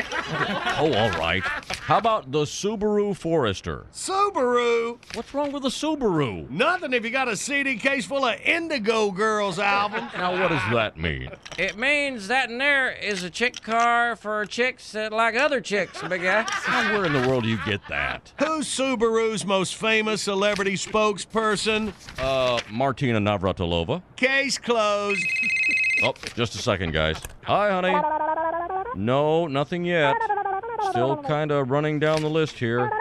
Oh, all right. How about the Subaru Forester? Subaru? What's wrong with the Subaru? Nothing if you got a CD case full of Indigo Girls albums. Now, what does that mean? It means that in there is a chick car for chicks that like other chicks, big guy. Now, where in the world do you get that? Who's Subaru's most famous celebrity spokesperson? Martina Navratilova. Case closed. Oh, just a second, guys. Hi, honey. No, nothing yet. Still kind of running down the list here.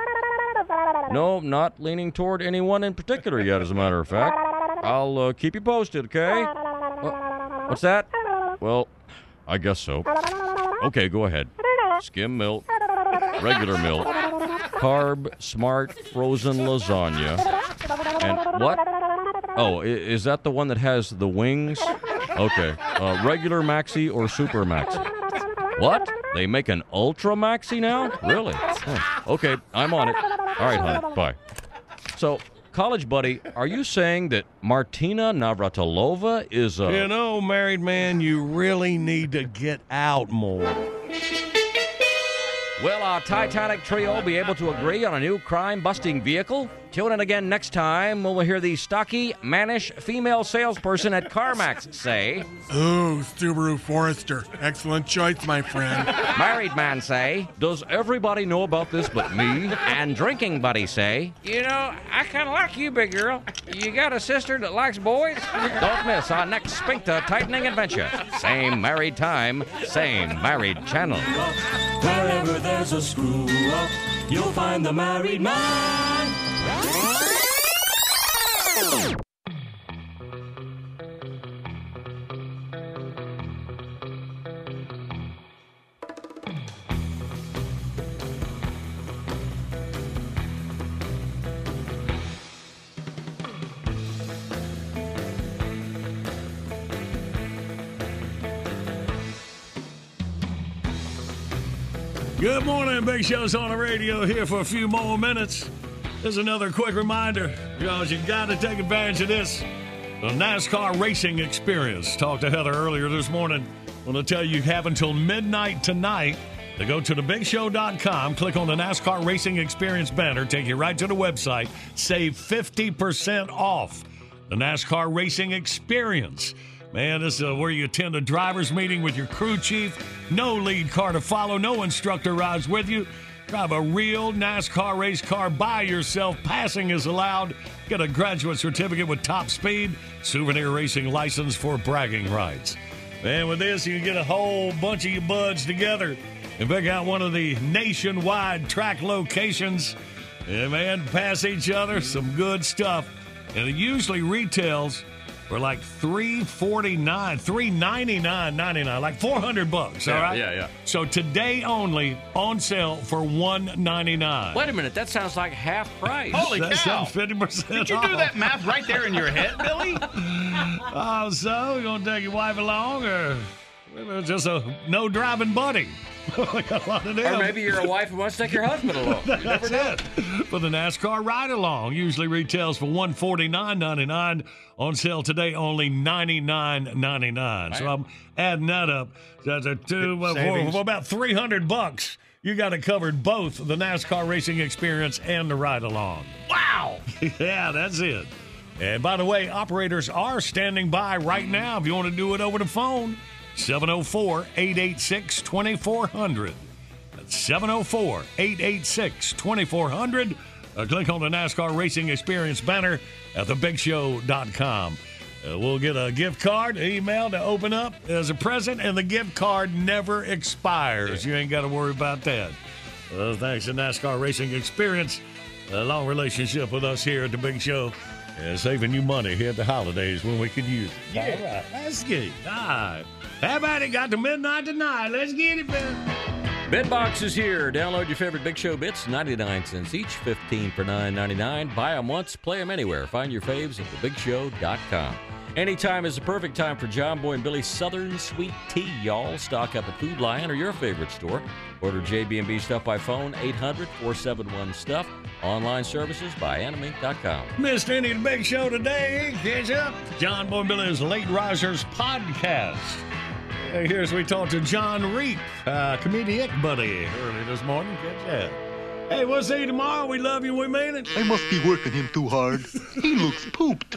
No, not leaning toward anyone in particular yet, as a matter of fact. I'll keep you posted, okay? What's that? Well, I guess so. Okay, go ahead. Skim milk, regular milk, carb, smart, frozen lasagna. And what? Oh, is that the one that has the wings? Okay, regular maxi or super maxi? What? They make an ultra maxi now? Really? Oh. Okay, I'm on it. All right, honey, bye. So, college buddy, are you saying that Martina Navratilova is a... You know, married man, you really need to get out more. Will our Titanic trio be able to agree on a new crime-busting vehicle? Tune in again next time when we'll hear the stocky, mannish female salesperson at CarMax say, "Ooh, Subaru Forester. Excellent choice, my friend." Married man say, "Does everybody know about this but me?" And drinking buddy say, "You know, I kind of like you, big girl. You got a sister that likes boys?" Don't miss our next sphincter tightening adventure. Same married time, same married channel. Wherever there's a screw up, you'll find the married man. Good morning, Big Show's on the radio here for a few more minutes. There's another quick reminder, because you got to take advantage of this. The NASCAR Racing Experience. Talked to Heather earlier this morning. I'm going to tell you, you have until midnight tonight to go to thebigshow.com, click on the NASCAR Racing Experience banner, take you right to the website, save 50% off the NASCAR Racing Experience. Man, this is where you attend a driver's meeting with your crew chief. No lead car to follow, no instructor rides with you. Drive a real NASCAR race car by yourself. Passing is allowed. Get a graduate certificate with top speed, souvenir racing license for bragging rights. And with this, you can get a whole bunch of your buds together and pick out one of the nationwide track locations. And, man, pass each other some good stuff. And it usually retails for like $399.99, like $400, all right? Yeah. So today only, on sale for $199. Wait a minute, that sounds like half price. Holy cow. That sounds 50% off. Did you do that math right there in your head, Billy? Oh, so you going to take your wife along, or just a no-driving buddy? Or maybe you're a wife who wants to take your husband along. You never know. For the NASCAR ride-along, usually retails for $149.99. On sale today, only $99.99. Right. So I'm adding that up. That's a for about $300. You got to cover both the NASCAR Racing Experience and the ride-along. Wow! Yeah, that's it. And by the way, operators are standing by right now if you want to do it over the phone. 704-886-2400. That's 704-886-2400. Click on the NASCAR Racing Experience banner at thebigshow.com. We'll get a gift card, email to open up as a present, and the gift card never expires. You ain't got to worry about that. Thanks to NASCAR Racing Experience, a long relationship with us here at The Big Show. Yeah, saving you money here at the holidays when we could use it. Yeah, all right. That's good. All right. Everybody got to midnight tonight. Let's get it, man. BitBox is here. Download your favorite Big Show bits, 99 cents each, 15 for $9.99. Buy them once, play them anywhere. Find your faves at thebigshow.com. Anytime is the perfect time for John Boy and Billy's Southern Sweet Tea, y'all. Stock up at Food Lion or your favorite store. Order JB&B Stuff by phone, 800-471-STUFF. Online services by animink.com. Missed any of the Big Show today? Catch up. John Boy and Billy's Late Risers podcast. Here's we talked to John Reep, comedian buddy, early this morning. Yeah. Hey, we'll see you tomorrow. We love you. We mean it. They must be working him too hard. He looks pooped.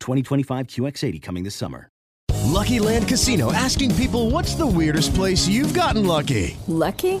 2025 QX80 coming this summer. Lucky Land Casino asking people, what's the weirdest place you've gotten lucky? Lucky?